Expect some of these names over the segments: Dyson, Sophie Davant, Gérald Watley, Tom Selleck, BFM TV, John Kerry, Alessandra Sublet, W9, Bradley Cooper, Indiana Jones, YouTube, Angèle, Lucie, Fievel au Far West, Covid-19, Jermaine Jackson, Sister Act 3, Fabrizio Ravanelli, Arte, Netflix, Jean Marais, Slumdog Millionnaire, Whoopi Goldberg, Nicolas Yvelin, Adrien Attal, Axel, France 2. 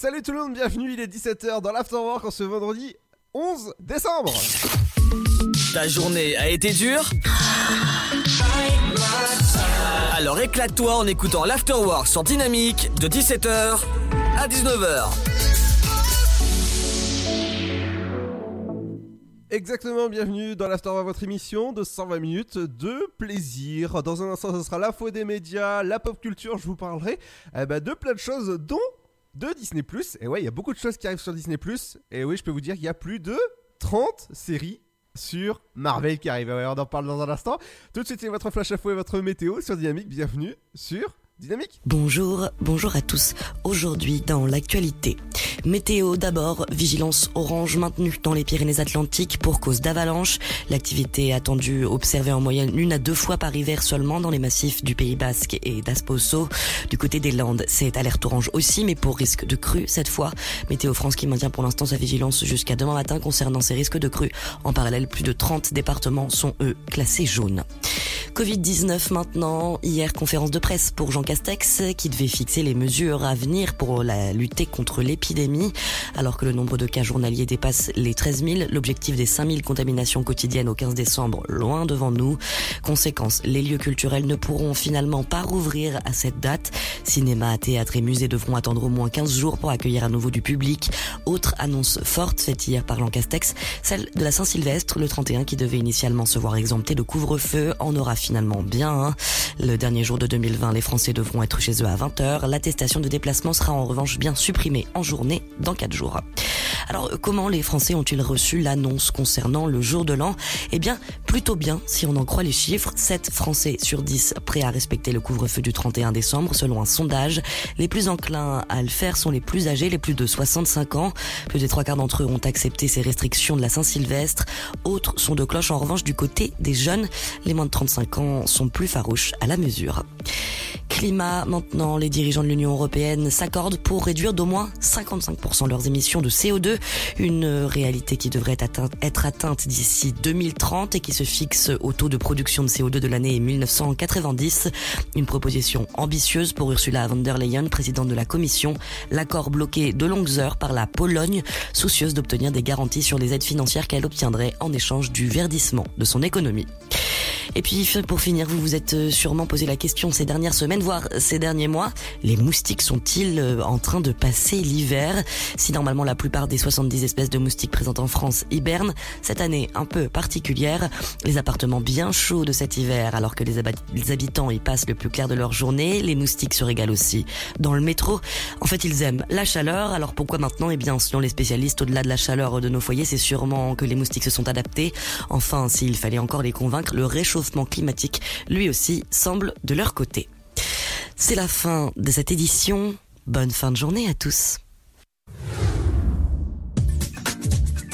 salut tout le monde, bienvenue, il est 17h dans l'Afterwork en ce vendredi 11 décembre. Ta journée a été dure ? Alors éclate-toi en écoutant l'Afterwork sur Dynamique de 17h à 19h. Exactement, bienvenue dans l'Afterwork, votre émission de 120 minutes de plaisir. Dans un instant, ce sera l'info des médias, la pop culture, je vous parlerai de plein de choses, dont de Disney+. Et ouais, il y a beaucoup de choses qui arrivent sur Disney+. Et oui, je peux vous dire qu'il y a plus de 30 séries sur Marvel qui arrivent. Ouais, on en parle dans un instant. Tout de suite, c'est votre flash info et votre météo sur Dynamique. Bienvenue sur Dynamique. Bonjour à tous. Aujourd'hui dans l'actualité. Météo d'abord, vigilance orange maintenue dans les Pyrénées-Atlantiques pour cause d'avalanche. L'activité attendue observée en moyenne 1 à 2 fois par hiver seulement dans les massifs du Pays Basque et d'Asposo. Du côté des Landes, c'est alerte orange aussi, mais pour risque de crue cette fois. Météo France qui maintient pour l'instant sa vigilance jusqu'à demain matin concernant ces risques de crue. En parallèle, plus de 30 départements sont eux classés jaunes. Covid-19 maintenant. Hier, conférence de presse pour Jean-Claude Castex qui devait fixer les mesures à venir pour lutter contre l'épidémie. Alors que le nombre de cas journaliers dépasse les 13 000, l'objectif des 5 000 contaminations quotidiennes au 15 décembre, loin devant nous. Conséquence, les lieux culturels ne pourront finalement pas rouvrir à cette date. Cinéma, théâtre et musée devront attendre au moins 15 jours pour accueillir à nouveau du public. Autre annonce forte faite hier par Jean-Claude Castex, celle de la Saint-Sylvestre, le 31, qui devait initialement se voir exemptée de couvre-feu, en aura finalement bien un. Le dernier jour de 2020, les Français devront être chez eux à 20h. L'attestation de déplacement sera en revanche bien supprimée en journée dans 4 jours. Alors, comment les Français ont-ils reçu l'annonce concernant le jour de l'an ? Eh bien, plutôt bien, si on en croit les chiffres. 7 Français sur 10 prêts à respecter le couvre-feu du 31 décembre, selon un sondage. Les plus enclins à le faire sont les plus âgés, les plus de 65 ans. Plus des 3/4 d'entre eux ont accepté ces restrictions de la Saint-Sylvestre. Autres sont de cloche, en revanche, du côté des jeunes. Les moins de 35 ans sont plus farouches à la mesure. Climat, maintenant, les dirigeants de l'Union européenne s'accordent pour réduire d'au moins 55% leurs émissions de CO2, une réalité qui devrait être atteinte d'ici 2030 et qui se fixe au taux de production de CO2 de l'année 1990. Une proposition ambitieuse pour Ursula von der Leyen, présidente de la Commission. L'accord bloqué de longues heures par la Pologne, soucieuse d'obtenir des garanties sur les aides financières qu'elle obtiendrait en échange du verdissement de son économie. Et puis, pour finir, vous vous êtes sûrement posé la question ces dernières semaines, voire ces derniers mois. Les moustiques sont-ils en train de passer l'hiver ? Si normalement la plupart des 70 espèces de moustiques présentes en France hibernent, cette année un peu particulière, les appartements bien chauds de cet hiver, alors que les habitants y passent le plus clair de leur journée, les moustiques se régalent aussi dans le métro. En fait, ils aiment la chaleur, alors pourquoi maintenant ? Eh bien, selon les spécialistes, au-delà de la chaleur de nos foyers, c'est sûrement que les moustiques se sont adaptés. Enfin, s'il fallait encore les convaincre, le réchauffement climatique, lui aussi, semble de leur côté. C'est la fin de cette édition. Bonne fin de journée à tous.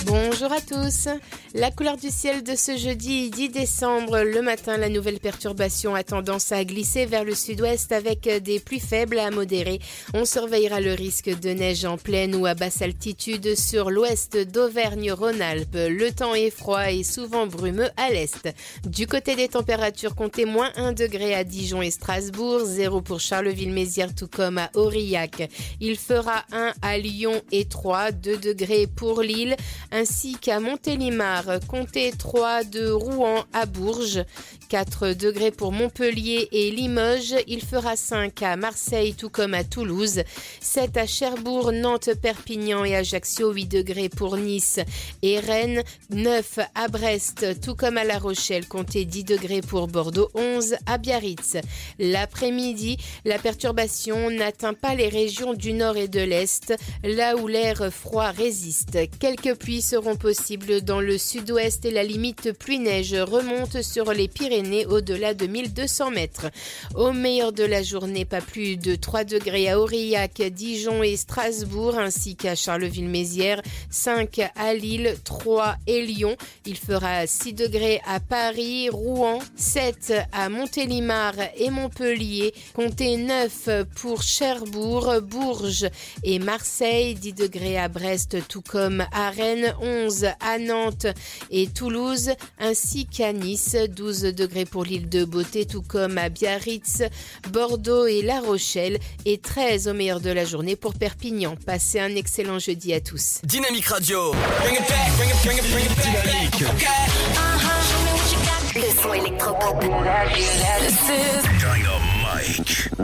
Bonjour à tous. La couleur du ciel de ce jeudi 10 décembre. Le matin, la nouvelle perturbation a tendance à glisser vers le sud-ouest avec des pluies faibles à modérées. On surveillera le risque de neige en plaine ou à basse altitude sur l'ouest d'Auvergne-Rhône-Alpes. Le temps est froid et souvent brumeux à l'est. Du côté des températures, comptez moins 1 degré à Dijon et Strasbourg, 0 pour Charleville-Mézières tout comme à Aurillac. Il fera 1 à Lyon et 3, 2 degrés pour Lille, ainsi qu'à Montélimar, comptez 3 de Rouen à Bourges, 4 degrés pour Montpellier et Limoges, il fera 5 à Marseille tout comme à Toulouse, 7 à Cherbourg, Nantes, Perpignan et Ajaccio, 8 degrés pour Nice et Rennes, 9 à Brest tout comme à La Rochelle, comptez 10 degrés pour Bordeaux, 11 à Biarritz. L'après-midi, la perturbation n'atteint pas les régions du nord et de l'est, là où l'air froid résiste. Quelques pluies seront possibles dans le sud-ouest et la limite pluie-neige remonte sur les Pyrénées au-delà de 1200 mètres. Au meilleur de la journée, pas plus de 3 degrés à Aurillac, Dijon et Strasbourg, ainsi qu'à Charleville-Mézières, 5 à Lille, 3 et Lyon. Il fera 6 degrés à Paris, Rouen, 7 à Montélimar et Montpellier, comptez 9 pour Cherbourg, Bourges et Marseille, 10 degrés à Brest tout comme à Rennes, 11 à Nantes et Toulouse, ainsi qu'à Nice, 12 degrés pour l'île de Beauté, tout comme à Biarritz, Bordeaux et La Rochelle, et 13 au meilleur de la journée pour Perpignan. Passez un excellent jeudi à tous. Dynamique Radio. Le son électropop. Dynamique Radio.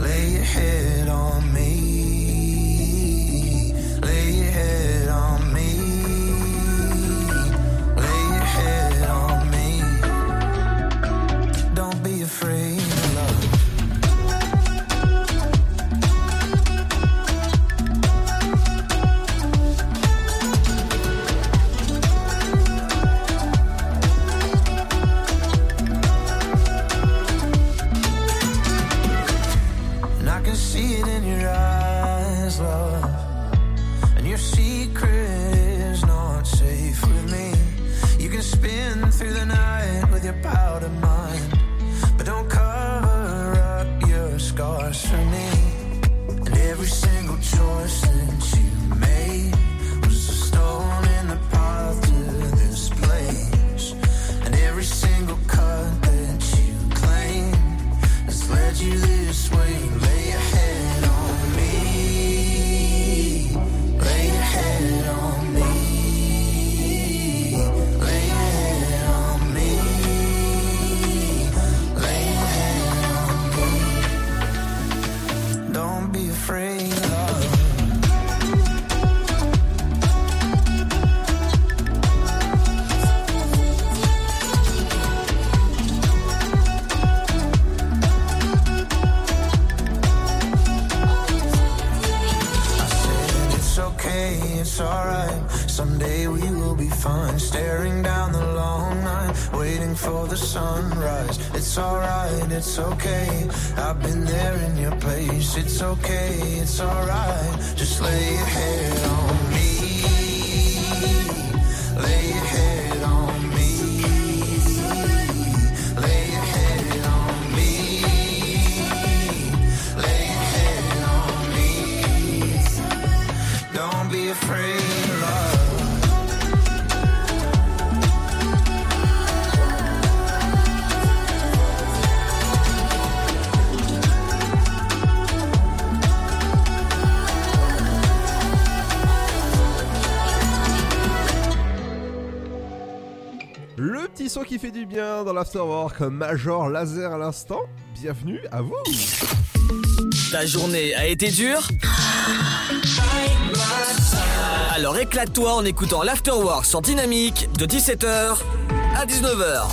Lay your head on me. for the sunrise. It's alright, it's okay. I've been there in your place. It's okay, it's alright. Just lay your head on me. Lay your head on me. Lay your head on me. Lay your head on me. Don't be afraid, love. Le petit son qui fait du bien dans l'afterwork, Major Laser à l'instant. Bienvenue à vous. Ta journée a été dure ? Alors éclate-toi en écoutant l'afterwork sur Dynamique de 17h à 19h.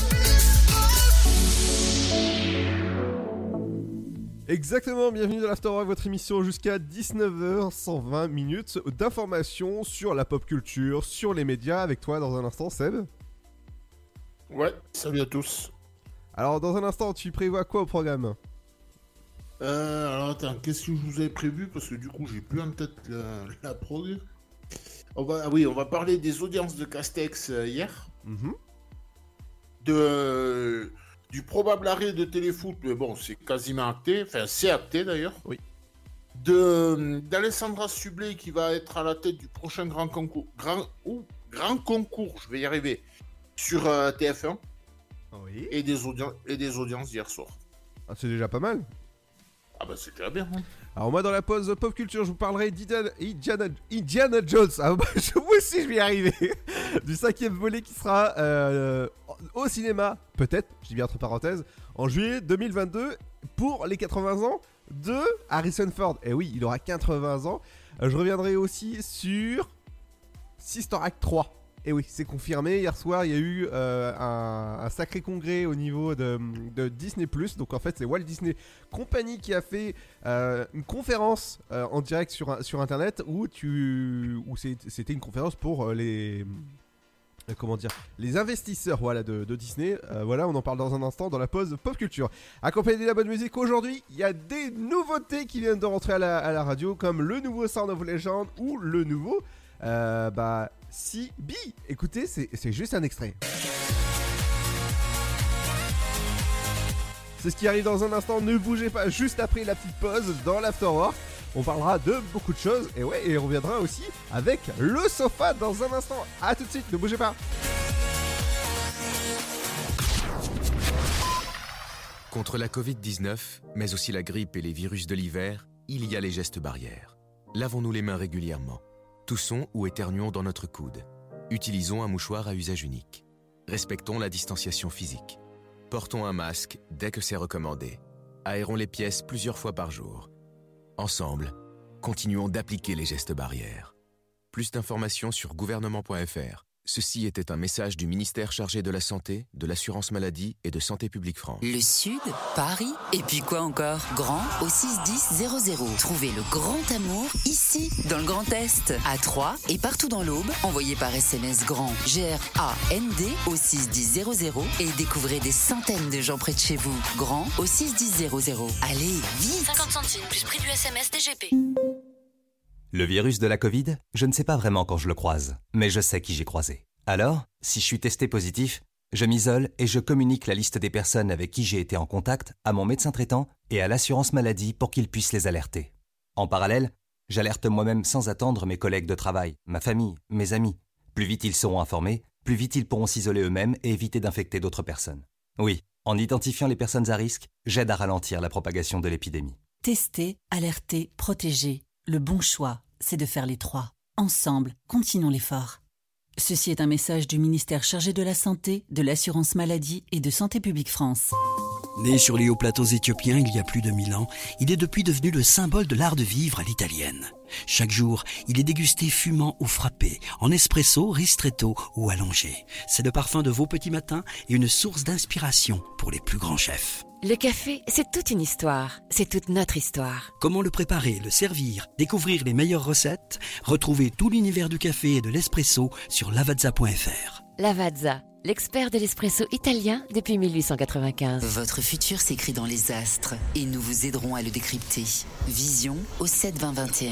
Exactement, bienvenue dans l'afterwork, votre émission jusqu'à 19h, 120 minutes d'informations sur la pop culture, sur les médias. Avec toi dans un instant, Seb. Ouais, salut à tous. Alors, dans un instant, tu prévois quoi au programme ? Alors, attends, qu'est-ce que je vous avais prévu ? Parce que du coup, j'ai plus en tête la prog. On va parler des audiences de Castex hier. Mm-hmm. Du probable arrêt de Telefoot, mais bon, c'est quasiment acté. Enfin, c'est acté d'ailleurs. Oui. D'Alessandra Sublet qui va être à la tête du prochain grand concours, je vais y arriver. Sur TF1, oui. Et des audiences d'hier soir. Ah, c'est déjà pas mal. Ah bah c'est déjà bien. Hein. Alors moi dans la pause pop culture, je vous parlerai d'Indiana Jones. Ah bah moi aussi je vais y arriver. Du 5e volet qui sera au cinéma, peut-être, je dis bien entre parenthèses, en juillet 2022 pour les 80 ans de Harrison Ford. Et oui, il aura 80 ans. Je reviendrai aussi sur Sister Act 3. Et oui, c'est confirmé. Hier soir, il y a eu un sacré congrès au niveau de Disney Plus. Donc en fait, c'est Walt Disney Company qui a fait une conférence en direct sur Internet où c'était une conférence pour les investisseurs, voilà, de Disney. Voilà, on en parle dans un instant dans la pause pop culture. Accompagné de la bonne musique, aujourd'hui, il y a des nouveautés qui viennent de rentrer à la radio, comme le nouveau Sound of Legend ou le nouveau... CB. Écoutez, c'est juste un extrait. C'est ce qui arrive dans un instant, ne bougez pas, juste après la petite pause dans l'afterwork. On parlera de beaucoup de choses et on reviendra aussi avec le sofa dans un instant. A tout de suite, ne bougez pas. Contre la Covid-19, mais aussi la grippe et les virus de l'hiver, il y a les gestes barrières. Lavons-nous les mains régulièrement. Toussons ou éternuons dans notre coude. Utilisons un mouchoir à usage unique. Respectons la distanciation physique. Portons un masque dès que c'est recommandé. Aérons les pièces plusieurs fois par jour. Ensemble, continuons d'appliquer les gestes barrières. Plus d'informations sur gouvernement.fr. Ceci était un message du ministère chargé de la Santé, de l'Assurance Maladie et de Santé Publique France. Le Sud, Paris, et puis quoi encore ? Grand au 610 00. Trouvez le grand amour ici, dans le Grand Est, à Troyes et partout dans l'Aube. Envoyez par SMS GRAND, G-R-A-N-D, au 610 00 et découvrez des centaines de gens près de chez vous. Grand au 610 00. Allez, vite ! 50 centimes plus prix du SMS DGP. Le virus de la Covid, je ne sais pas vraiment quand je le croise, mais je sais qui j'ai croisé. Alors, si je suis testé positif, je m'isole et je communique la liste des personnes avec qui j'ai été en contact à mon médecin traitant et à l'assurance maladie pour qu'ils puissent les alerter. En parallèle, j'alerte moi-même sans attendre mes collègues de travail, ma famille, mes amis. Plus vite ils seront informés, plus vite ils pourront s'isoler eux-mêmes et éviter d'infecter d'autres personnes. Oui, en identifiant les personnes à risque, j'aide à ralentir la propagation de l'épidémie. Tester, alerter, protéger. Le bon choix, c'est de faire les trois. Ensemble, continuons l'effort. Ceci est un message du ministère chargé de la Santé, de l'Assurance Maladie et de Santé Publique France. Né sur les hauts plateaux éthiopiens il y a plus de 1000 ans, il est depuis devenu le symbole de l'art de vivre à l'italienne. Chaque jour, il est dégusté fumant ou frappé, en espresso, ristretto ou allongé. C'est le parfum de vos petits matins et une source d'inspiration pour les plus grands chefs. Le café, c'est toute une histoire, c'est toute notre histoire. Comment le préparer, le servir, découvrir les meilleures recettes ? Retrouvez tout l'univers du café et de l'espresso sur lavazza.fr. Lavazza, l'expert de l'espresso italien depuis 1895. Votre futur s'écrit dans les astres et nous vous aiderons à le décrypter. Vision au 7-20-21.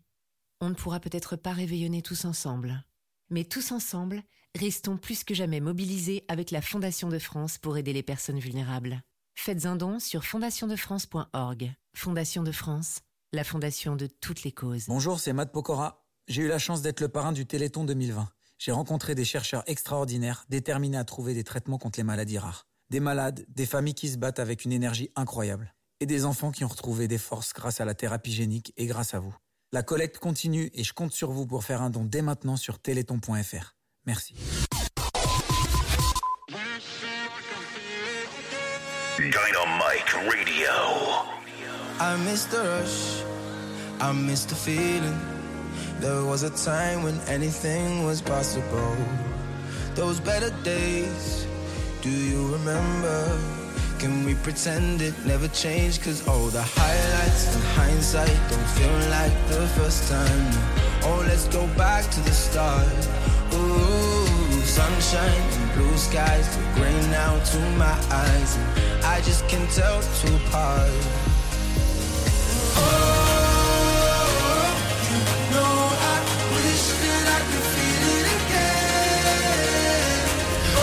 on ne pourra peut-être pas réveillonner tous ensemble. Mais tous ensemble, restons plus que jamais mobilisés avec la Fondation de France pour aider les personnes vulnérables. Faites un don sur fondationdefrance.org. Fondation de France, la fondation de toutes les causes. Bonjour, c'est Matt Pokora. J'ai eu la chance d'être le parrain du Téléthon 2020. J'ai rencontré des chercheurs extraordinaires déterminés à trouver des traitements contre les maladies rares. Des malades, des familles qui se battent avec une énergie incroyable. Et des enfants qui ont retrouvé des forces grâce à la thérapie génique et grâce à vous. La collecte continue et je compte sur vous pour faire un don dès maintenant sur téléthon.fr. Merci. Dynamite Radio. I miss the rush, I miss the feeling. There was a time when anything was possible. Those better days, do you remember? Can we pretend it never changed? Cause all the highlights in hindsight don't feel like the first time. Oh, let's go back to the start. Ooh, sunshine and blue skies look gray now to my eyes, and I just can't tell two apart. Oh, you know I wish that I could feel it again. Oh,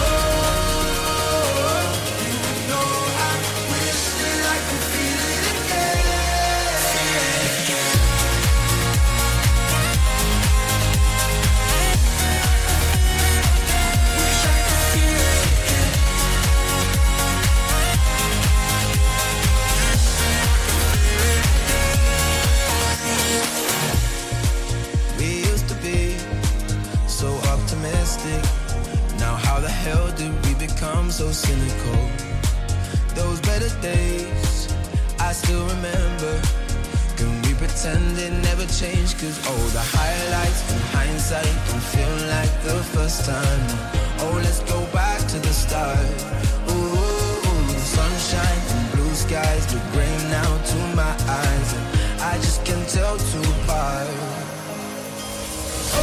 you know I wish that I could feel it Now how the hell did we become so cynical? Those better days, I still remember. Can we pretend it never changed? Cause all the highlights in hindsight don't feel like the first time. Oh, let's go back to the start. Ooh, sunshine and blue skies look gray now to my eyes, and I just can't tell two apart. Oh,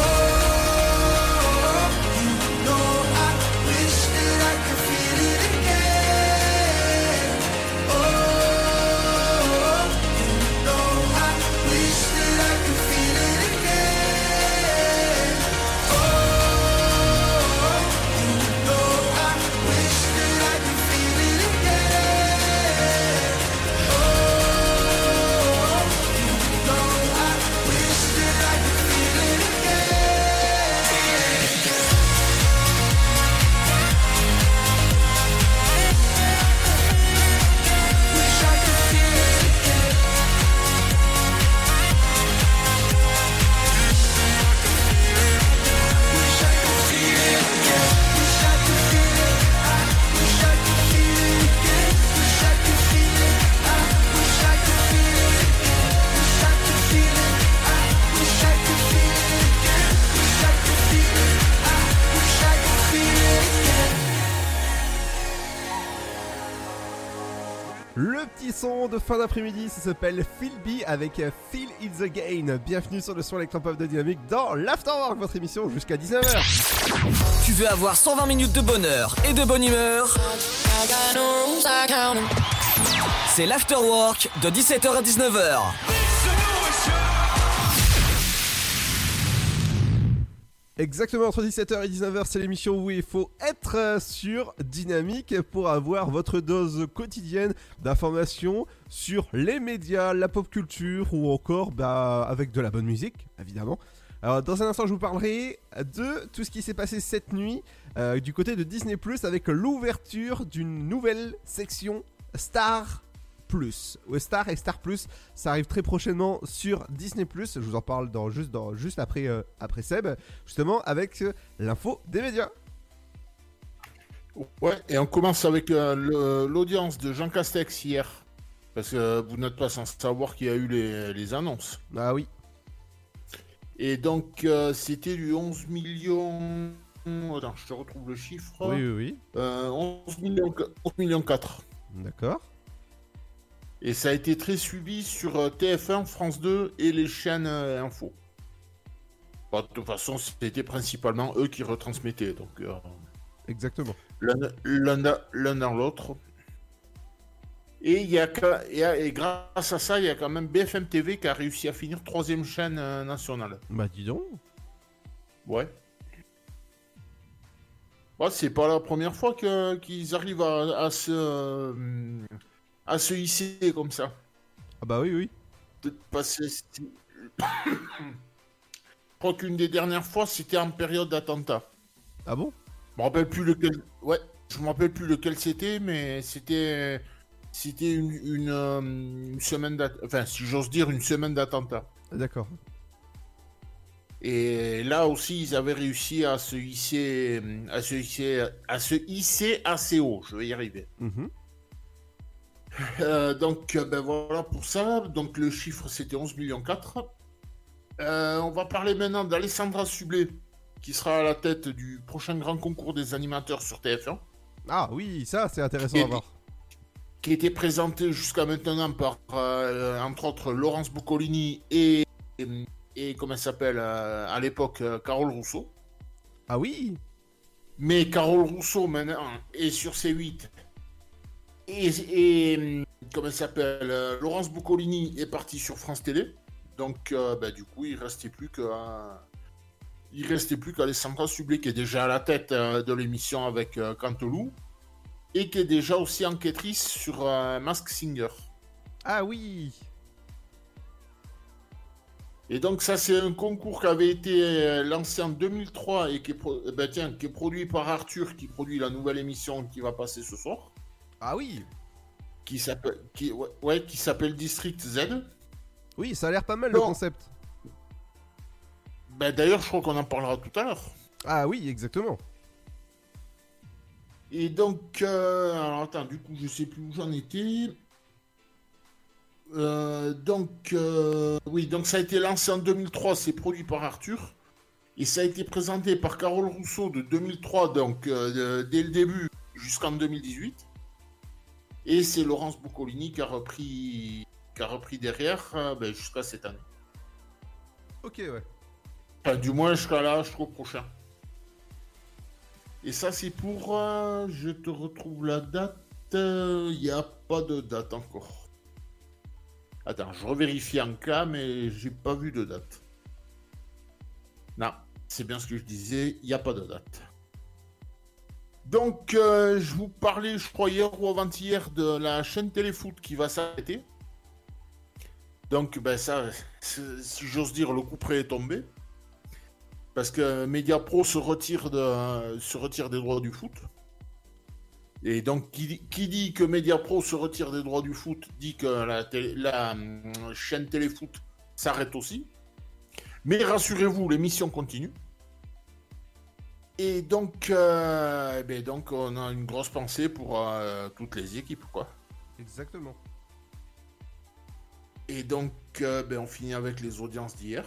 de fin d'après-midi, ça s'appelle Feel B avec Feel It The Gain. Bienvenue sur le son électropop de Dynamique dans l'Afterwork, votre émission jusqu'à 19h. Tu veux avoir 120 minutes de bonheur et de bonne humeur ? C'est l'Afterwork de 17h à 19h. Exactement, entre 17h et 19h, c'est l'émission où il faut être sur Dynamique pour avoir votre dose quotidienne d'informations sur les médias, la pop culture ou encore avec de la bonne musique, évidemment. Alors, dans un instant, je vous parlerai de tout ce qui s'est passé cette nuit du côté de Disney Plus avec l'ouverture d'une nouvelle section Star Plus. Star et Star Plus, ça arrive très prochainement sur Disney Plus. Je vous en parle juste après Seb, justement avec l'info des médias. Ouais, et on commence avec l'audience de Jean Castex hier. Parce que vous n'êtes pas sans savoir qu'il y a eu les annonces. Bah oui. Et donc, c'était du 11 millions... Attends, je te retrouve le chiffre. Oui, oui, oui. 11 millions 4. D'accord. Et ça a été très suivi sur TF1, France 2 et les chaînes info. Bah, de toute façon, c'était principalement eux qui retransmettaient. Donc, exactement. L'un dans l'autre. Et, et grâce à ça, il y a quand même BFM TV qui a réussi à finir 3e chaîne nationale. Bah dis donc. Ouais. Bah, c'est pas la première fois qu'ils arrivent à se hisser comme ça. Ah bah oui, oui. Peut-être passer... Je crois qu'une des dernières fois, c'était en période d'attentat. Ah bon ? Je me rappelle plus lequel... Ouais, je me rappelle plus lequel c'était, mais c'était... C'était une semaine d'attentat. Enfin, si j'ose dire, une semaine d'attentat. D'accord. Et là aussi, ils avaient réussi à se hisser assez haut. Je vais y arriver. Mm-hmm. Donc, ben voilà pour ça. Donc, le chiffre, c'était 11 millions 4. On va parler maintenant d'Alessandra Sublet, qui sera à la tête du prochain grand concours des animateurs sur TF1. Ah oui, ça, c'est intéressant à voir. Qui était présenté jusqu'à maintenant par, entre autres, Laurence Boccolini et comment elle s'appelle, à l'époque, Carole Rousseau. Ah oui. Mais Carole Rousseau, maintenant, est sur C8. Et comment elle s'appelle, Laurence Boccolini est partie sur France Télé. Donc, bah, du coup, il restait plus qu'à Alessandra Sublet, qui est déjà à la tête de l'émission avec Canteloup. Et qui est déjà aussi enquêtrice sur Mask Singer. Ah oui. Et donc ça, c'est un concours qui avait été lancé en 2003 et qui est produit par Arthur, qui produit la nouvelle émission qui va passer ce soir. Ah oui. Qui s'appelle District Z. Oui, ça a l'air pas mal, le concept. Ben, d'ailleurs, je crois qu'on en parlera tout à l'heure. Ah oui, exactement. Et donc, alors attends, du coup, je sais plus où j'en étais. Donc ça a été lancé en 2003, c'est produit par Arthur. Et ça a été présenté par Carole Rousseau de 2003, donc dès le début, jusqu'en 2018. Et c'est Laurence Boccolini qui a repris derrière jusqu'à cette année. Ok, ouais. Enfin, du moins jusqu'au prochain. Et ça, c'est pour... je te retrouve la date. Il n'y a pas de date encore. Attends, je revérifie en cas, mais j'ai pas vu de date. Non, c'est bien ce que je disais. Il n'y a pas de date. Donc, je vous parlais, je crois, hier ou avant-hier, de la chaîne Telefoot qui va s'arrêter. Donc, ben ça, si j'ose dire, le coup près est tombé. Parce que Mediapro se retire des droits du foot. Et donc, qui dit que Mediapro se retire des droits du foot, dit que la chaîne Téléfoot s'arrête aussi. Mais rassurez-vous, l'émission continue. Et donc, on a une grosse pensée pour toutes les équipes, quoi. Exactement. Et donc, on finit avec les audiences d'hier.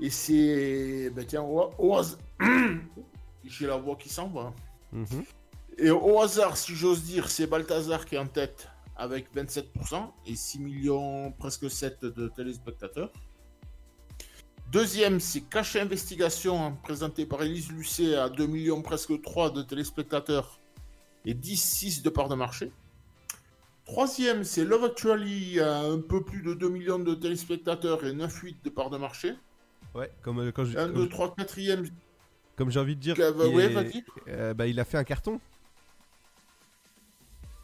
Et c'est... au hasard... J'ai la voix qui s'en va. Mmh. Et au hasard, si j'ose dire, c'est Balthazar qui est en tête avec 27% et 6 millions, presque 7 de téléspectateurs. Deuxième, c'est Cache Investigation, présenté par Élise Lucet à 2 millions, presque 3 de téléspectateurs et 10,6 de parts de marché. Troisième, c'est Love Actually, un peu plus de 2 millions de téléspectateurs et 9,8 de parts de marché. Ouais, comme quand je 1, 2, 3, 4ème. Comme j'ai envie de dire. Il a fait un carton.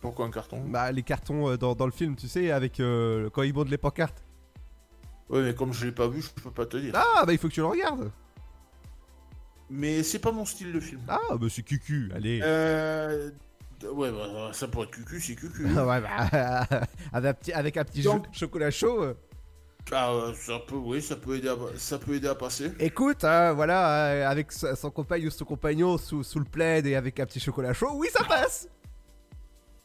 Pourquoi un carton ? Bah, les cartons dans le film, tu sais, avec quand ils montent les pancartes. Ouais, mais comme je l'ai pas vu, je peux pas te dire. Ah, bah il faut que tu le regardes. Mais c'est pas mon style de film. Ah, bah c'est cucu, allez. Ouais, bah ça pourrait être cucu, c'est cucu. Ouais, bah. Avec un petit chocolat chaud. Ah, ça peut aider à passer. Écoute, voilà, avec son compagne ou son compagnon sous le plaid et avec un petit chocolat chaud, oui, ça passe.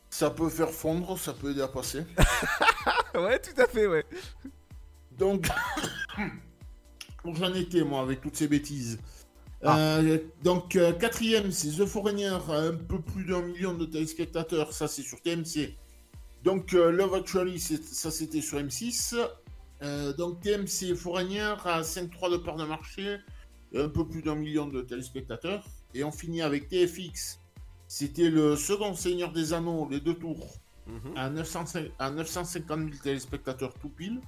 Ça peut faire fondre, ça peut aider à passer. Ouais, tout à fait, ouais. Donc, j'en étais, moi, avec toutes ces bêtises. Donc, quatrième, c'est The Foreigner, un peu plus d'1 million de téléspectateurs, ça c'est sur TMC. Donc, Love Actually, ça c'était sur M6. Donc, TMC Foreigner à 5,3 de part de marché, un peu plus d'1 million de téléspectateurs. Et on finit avec TFX, c'était le second Seigneur des Anneaux, les deux tours, à 950 000 téléspectateurs tout pile.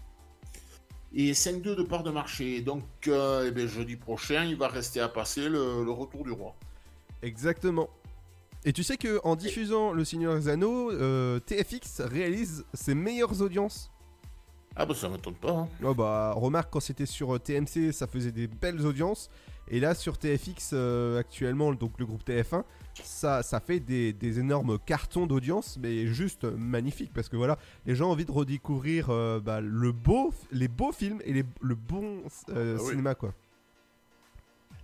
Et 5,2 de part de marché. Donc, eh bien, jeudi prochain, il va rester à passer le retour du roi. Exactement. Et tu sais qu'en diffusant Le Seigneur des Anneaux, TFX réalise ses meilleures audiences. Ah bah ça m'étonne pas. Hein. Oh bah, remarque, quand c'était sur TMC, ça faisait des belles audiences. Et là, sur TFX, actuellement, donc le groupe TF1, ça fait des énormes cartons d'audience, mais juste magnifique, parce que voilà, les gens ont envie de redécouvrir les beaux films et le bon cinéma, quoi.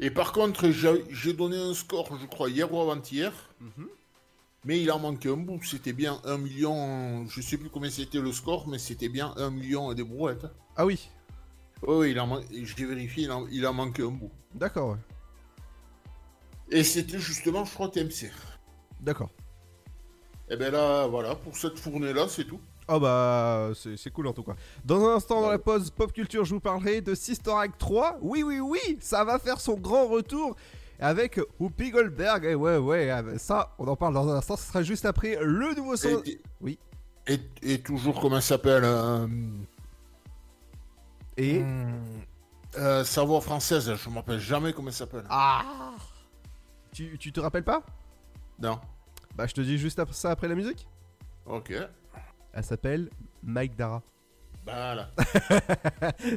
Et par contre, j'ai donné un score, je crois, hier ou avant-hier, mais il en manquait un bout, c'était bien 1 million, je sais plus combien c'était le score, mais c'était bien 1 million et des brouettes. Ah oui. Oui, j'ai vérifié, il en manquait un bout. D'accord, ouais. Et c'était justement, je crois, TMC. D'accord. Et bien là, voilà, pour cette fournée-là, c'est tout. Oh bah, c'est cool en tout cas. Dans un instant, dans la pause Pop Culture, je vous parlerai de Sister Act 3. Oui, ça va faire son grand retour avec Whoopi Goldberg. Et ouais, ça, on en parle dans un instant, ce sera juste après le nouveau son. Oui. Et toujours, comment ça s'appelle sa voix française, je ne me rappelle jamais comment elle s'appelle. Ah, tu te rappelles pas? Non. Bah je te dis juste ça après la musique. Ok. Elle s'appelle Mike Dara. Voilà.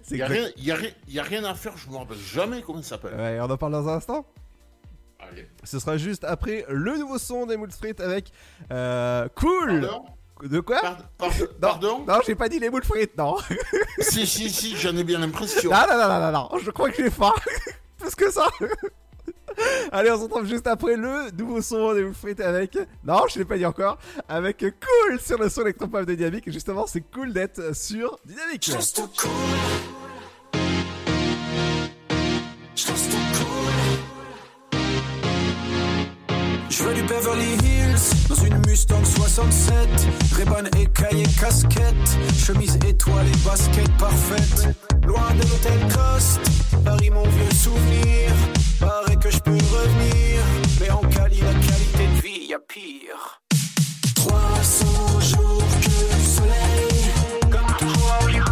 Il n'y a rien à faire, je me rappelle jamais comment elle s'appelle. Ouais, on en parle dans un instant. Allez. Ce sera juste après le nouveau son des Moules Frites avec Cool. Pardon. De quoi? Pardon? Non, j'ai pas dit les moules frites, non. Si, j'en ai bien l'impression. Non, je crois que j'ai faim. Plus que ça. Allez, on se retrouve juste après le nouveau son des moules frites avec... Non, je l'ai pas dit encore. Avec Cool sur le son électropop de Dynamique. Justement, c'est cool d'être sur Dynamique. Just too cool. Just too cool. Je veux du Beverly Hills. Dans une Mustang 67, Ray-Ban écaille et casquette, chemise étoile et basket parfaite. Loin de l'hôtel Coste, Paris mon vieux souvenir. Paraît que je peux revenir, mais en Cali la qualité de vie y a pire. 300 jours que du soleil, comme toi,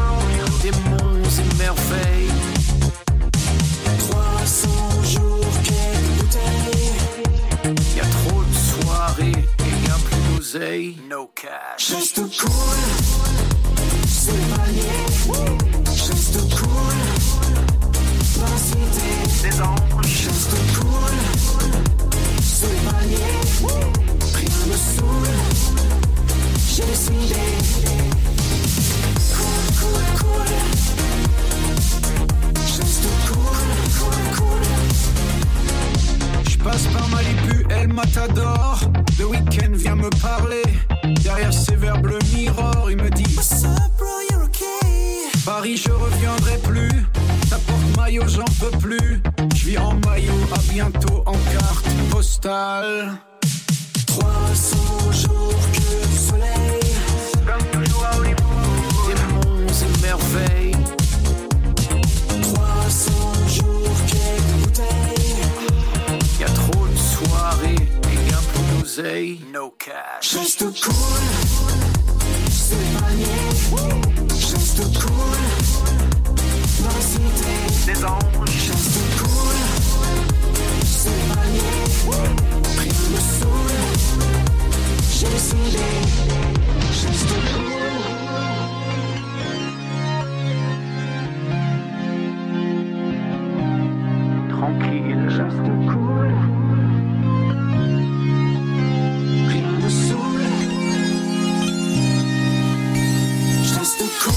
des monts et merveilles. 300 jours quelques bouteilles, y a trop de soirée et y'a plus d'oseille. No cash. Just too cool. C'est manier. Just too cool. La cité des enfants. Just too cool. C'est manier. Rien me saoule. J'ai décidé. Cool, cool, cool. Just too cool, cool, cool. J'passe par Malibu, elle m'adore. Le week-end vient me parler. Derrière ses verres bleus mirror, il me dit What's up bro, you're okay. Paris, je reviendrai plus. Ta porte-maillot, j'en peux plus. J'vis en maillot, à bientôt en carte postale. 300 jours que du soleil. Comme toujours à Hollywood. Des monts et merveilles. 300 jours quelques bouteilles. Y'a trop de soirées et y'a plus d'oseille. No cash. Just too cool. C'est manier. Just too cool. Dans la cité des anges. Just too cool. C'est manier. Rien me saoule. J'ai décidé. Just too cool. Tranquille, juste cool. Rien ne saoule. Juste cool.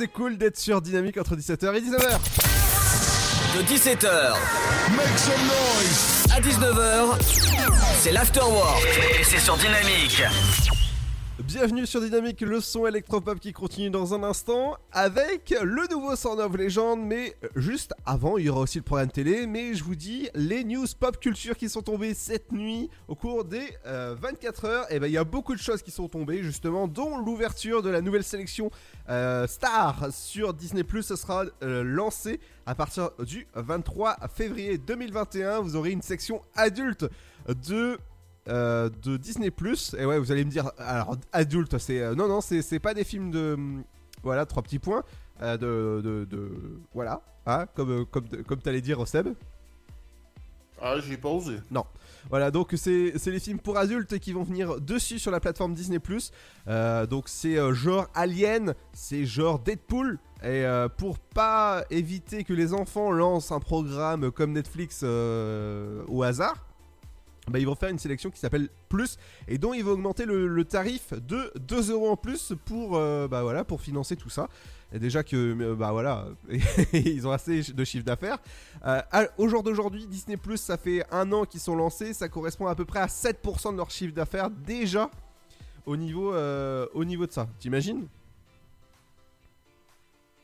c'est cool d'être sur Dynamique entre 17h et 19h. De 17h, make some noise. À 19h, c'est l'afterwork et c'est sur Dynamique. Bienvenue sur Dynamique, le son électropop qui continue dans un instant avec le nouveau Sound of Legend. Mais juste avant, il y aura aussi le programme télé. Mais je vous dis, les news pop culture qui sont tombées cette nuit au cours des 24 heures. Et ben, il y a beaucoup de choses qui sont tombées justement, dont l'ouverture de la nouvelle sélection Star sur Disney Plus. Ce sera lancé à partir du 23 février 2021. Vous aurez une section adulte de Disney+, et ouais, vous allez me dire, alors adulte, c'est... non, c'est pas des films de... voilà, 3 petits points, voilà, hein, comme t'allais dire, Seb. Ah, j'ai pas osé. Non. Voilà, donc c'est les films pour adultes qui vont venir dessus sur la plateforme Disney+. Donc c'est genre Alien, c'est genre Deadpool. Et pour pas éviter que les enfants lancent un programme comme Netflix au hasard, bah, ils vont faire une sélection qui s'appelle Plus et dont ils vont augmenter le tarif de 2€ en plus pour financer tout ça. Et déjà que ils ont assez de chiffre d'affaires. Au jour d'aujourd'hui, Disney Plus, ça fait 1 an qu'ils sont lancés, ça correspond à peu près à 7% de leur chiffre d'affaires déjà au niveau de ça. T'imagines ?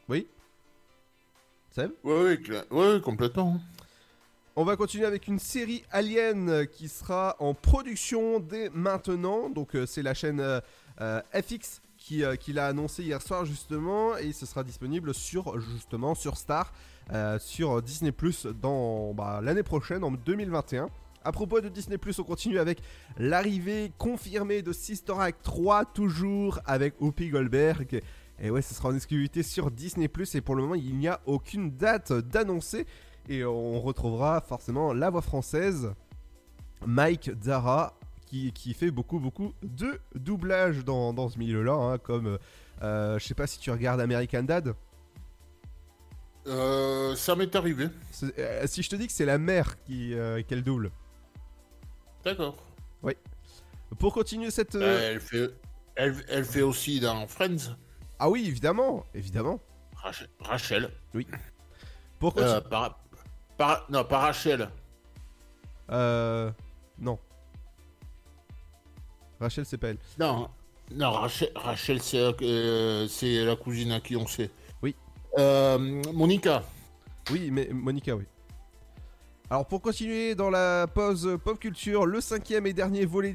Oui ? Seb ? Oui, complètement. On va continuer avec une série Alien qui sera en production dès maintenant. Donc c'est la chaîne FX qui l'a annoncé hier soir justement, et ce sera disponible sur Star, sur Disney+ dans l'année prochaine, en 2021. À propos de Disney+, on continue avec l'arrivée confirmée de Sister Act 3, toujours avec Whoopi Goldberg. Et ouais, ce sera en exclusivité sur Disney+, et pour le moment, il n'y a aucune date d'annoncée. Et on retrouvera forcément la voix française, Mike Dara, qui fait beaucoup de doublage dans ce milieu-là, hein, comme, je sais pas si tu regardes American Dad. Ça m'est arrivé. Si je te dis que c'est la mère qu'elle double. D'accord. Oui. Pour continuer cette... Elle fait aussi dans Friends. Ah oui, évidemment. Rachel. Oui. Pour continuer... Pas Rachel. Non. Rachel, c'est pas elle. Non, Rachel c'est la cousine à qui on sait. Oui. Monica. Oui, mais Monica, oui. Alors, pour continuer dans la pause pop culture, le 5e et dernier volet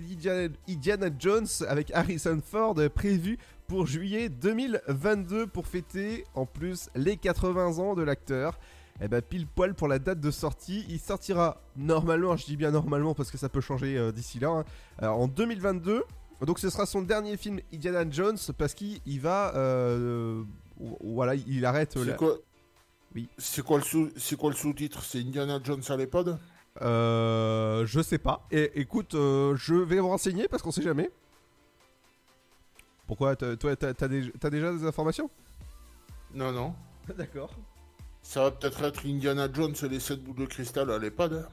d'Indiana Jones avec Harrison Ford prévu pour juillet 2022 pour fêter en plus les 80 ans de l'acteur. Et bah pile poil pour la date de sortie, il sortira normalement, je dis bien normalement parce que ça peut changer d'ici là, hein, en 2022. Donc ce sera son dernier film Indiana Jones parce qu'il va... il arrête... quoi oui. C'est quoi le sous-titre ? C'est Indiana Jones à l'iPod ? Je sais pas. Et, écoute, je vais me renseigner parce qu'on sait jamais. Pourquoi ? Toi, t'as déjà des informations ? Non. D'accord. Ça va peut-être être Indiana Jones et les 7 bouts de cristal à l'iPad.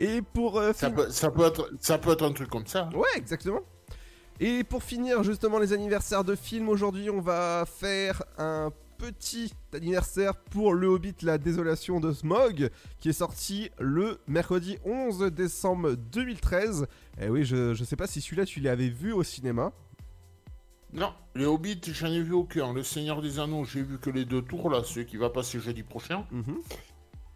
Et pour ça peut être un truc comme ça. Ouais, exactement. Et pour finir justement les anniversaires de films, aujourd'hui on va faire un petit anniversaire pour Le Hobbit, la désolation de Smaug, qui est sorti le mercredi 11 décembre 2013. Et oui, je sais pas si celui-là tu l'avais vu au cinéma. Non, les Hobbits, j'en ai vu aucun. Le Seigneur des Anneaux, j'ai vu que les 2 tours, là, celui qui va passer jeudi prochain. Mm-hmm.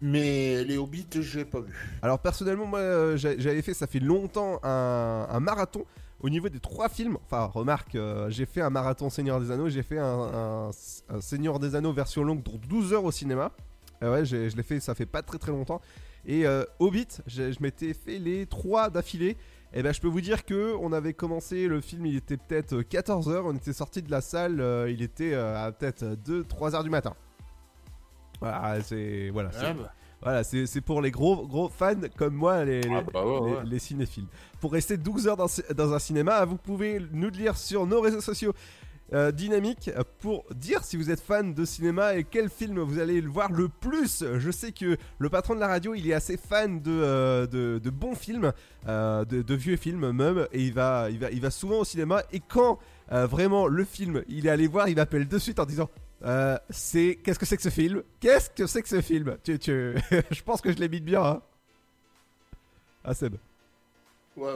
Mais les Hobbits, j'ai pas vu. Alors, personnellement, moi, j'avais fait, ça fait longtemps, un marathon au niveau des 3 films. Enfin, remarque, j'ai fait un marathon Seigneur des Anneaux, j'ai fait un Seigneur des Anneaux version longue, dont 12 heures au cinéma. Ouais, je l'ai fait, ça fait pas très longtemps. Et Hobbit, je m'étais fait les 3 d'affilée. Et je peux vous dire que on avait commencé le film, il était peut-être 14h, on était sorti de la salle, il était à peut-être 2-3h du matin. Voilà, c'est pour les gros fans comme moi, les cinéphiles. Pour rester 12h dans un cinéma, vous pouvez nous le lire sur nos réseaux sociaux dynamique pour dire si vous êtes fan de cinéma et quel film vous allez le voir le plus. Je sais que le patron de la radio, il est assez fan de bons films, de vieux films même, et il va souvent au cinéma, et quand vraiment le film il est allé voir, il m'appelle de suite en disant qu'est-ce que c'est que ce film ? Qu'est-ce que c'est que ce film ? Je pense que je l'ai mis bien, hein. Ah, Seb. Ouais.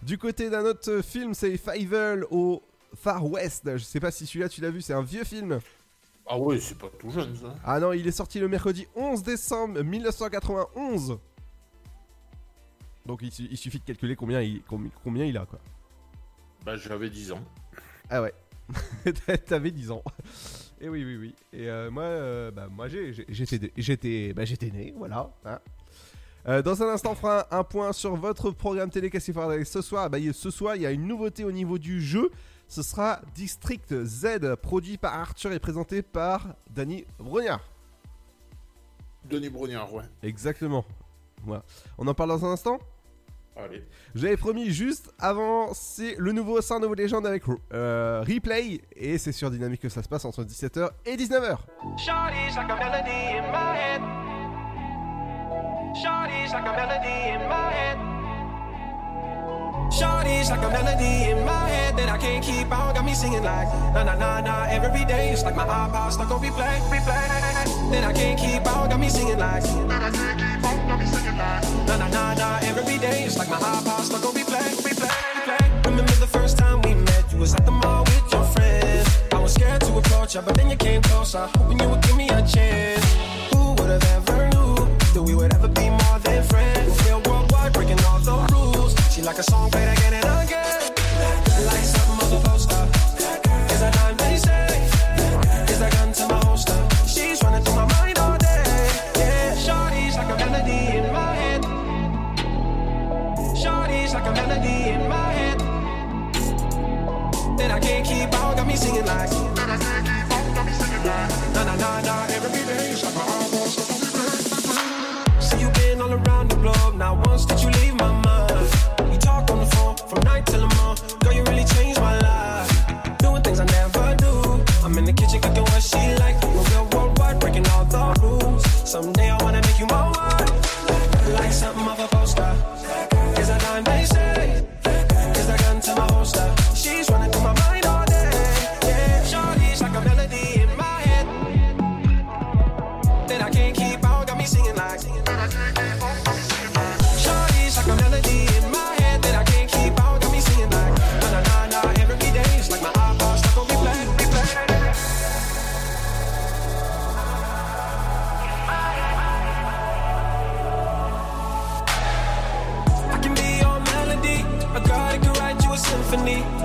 Du côté d'un autre film, c'est Fievel au Far West. Je sais pas si celui-là tu l'as vu, c'est un vieux film. Ah ouais, c'est pas tout jeune ça. Ah non, il est sorti le mercredi 11 décembre 1991. Donc il suffit de calculer combien il a, quoi. Bah j'avais 10 ans. Ah ouais. T'avais 10 ans. Et oui. Et moi j'étais né, voilà, hein. Dans un instant, on fera un point sur votre programme télé. Qu'est-ce qu'il faut regarder ce soir ? Ce soir, il y a une nouveauté au niveau du jeu. Ce sera District Z, produit par Arthur et présenté par Danny Brogniard. Danny Brogniard, ouais. Exactement. Voilà. On en parle dans un instant ? Allez. J'avais promis juste avant, c'est le nouveau Star Wars Légende avec Replay. Et c'est sur Dynamique que ça se passe entre 17h et 19h. Shawty's like a melody in my head. Shawty's like a melody in my head. Shawty's like a melody in my head that I can't keep out. Got me singing like na na na na every day. It's like my iPod stuck on replay. Then I can't keep out. Got me singing like that I can't keep out. Got me singing like na na na na every day. It's like my iPod stuck on replay. Remember the first time we met? You was at the mall with your friends. I was scared to approach you, but then you came closer, hoping you would give me a chance. Who would have ever knew that we would ever be more than friends? We're worldwide, breaking all the rules. She like a song played again and again. Like something on the poster. Is that time they say? Is that gun to my holster? She's running through my mind all day. Yeah, shawty's like a melody in my head. Shawty's like a melody in my head. Then I can't keep out, got me singing like. Then I can't keep out, got me singing like. Na na na na, every day is like my album. Around the globe, not once did you leave my mind. We talk on the phone from night till the morning. Girl, you really changed my life. Doing things I never do. I'm in the kitchen cooking what she likes. We're real worldwide, breaking all the rules. Someday I wanna make you my wife. Like something of a poster. Is that line they say? Is that gun to my holster? She's running through my mind all day. Yeah, shawty's like a melody in my head that I can't keep out. Got me singing like.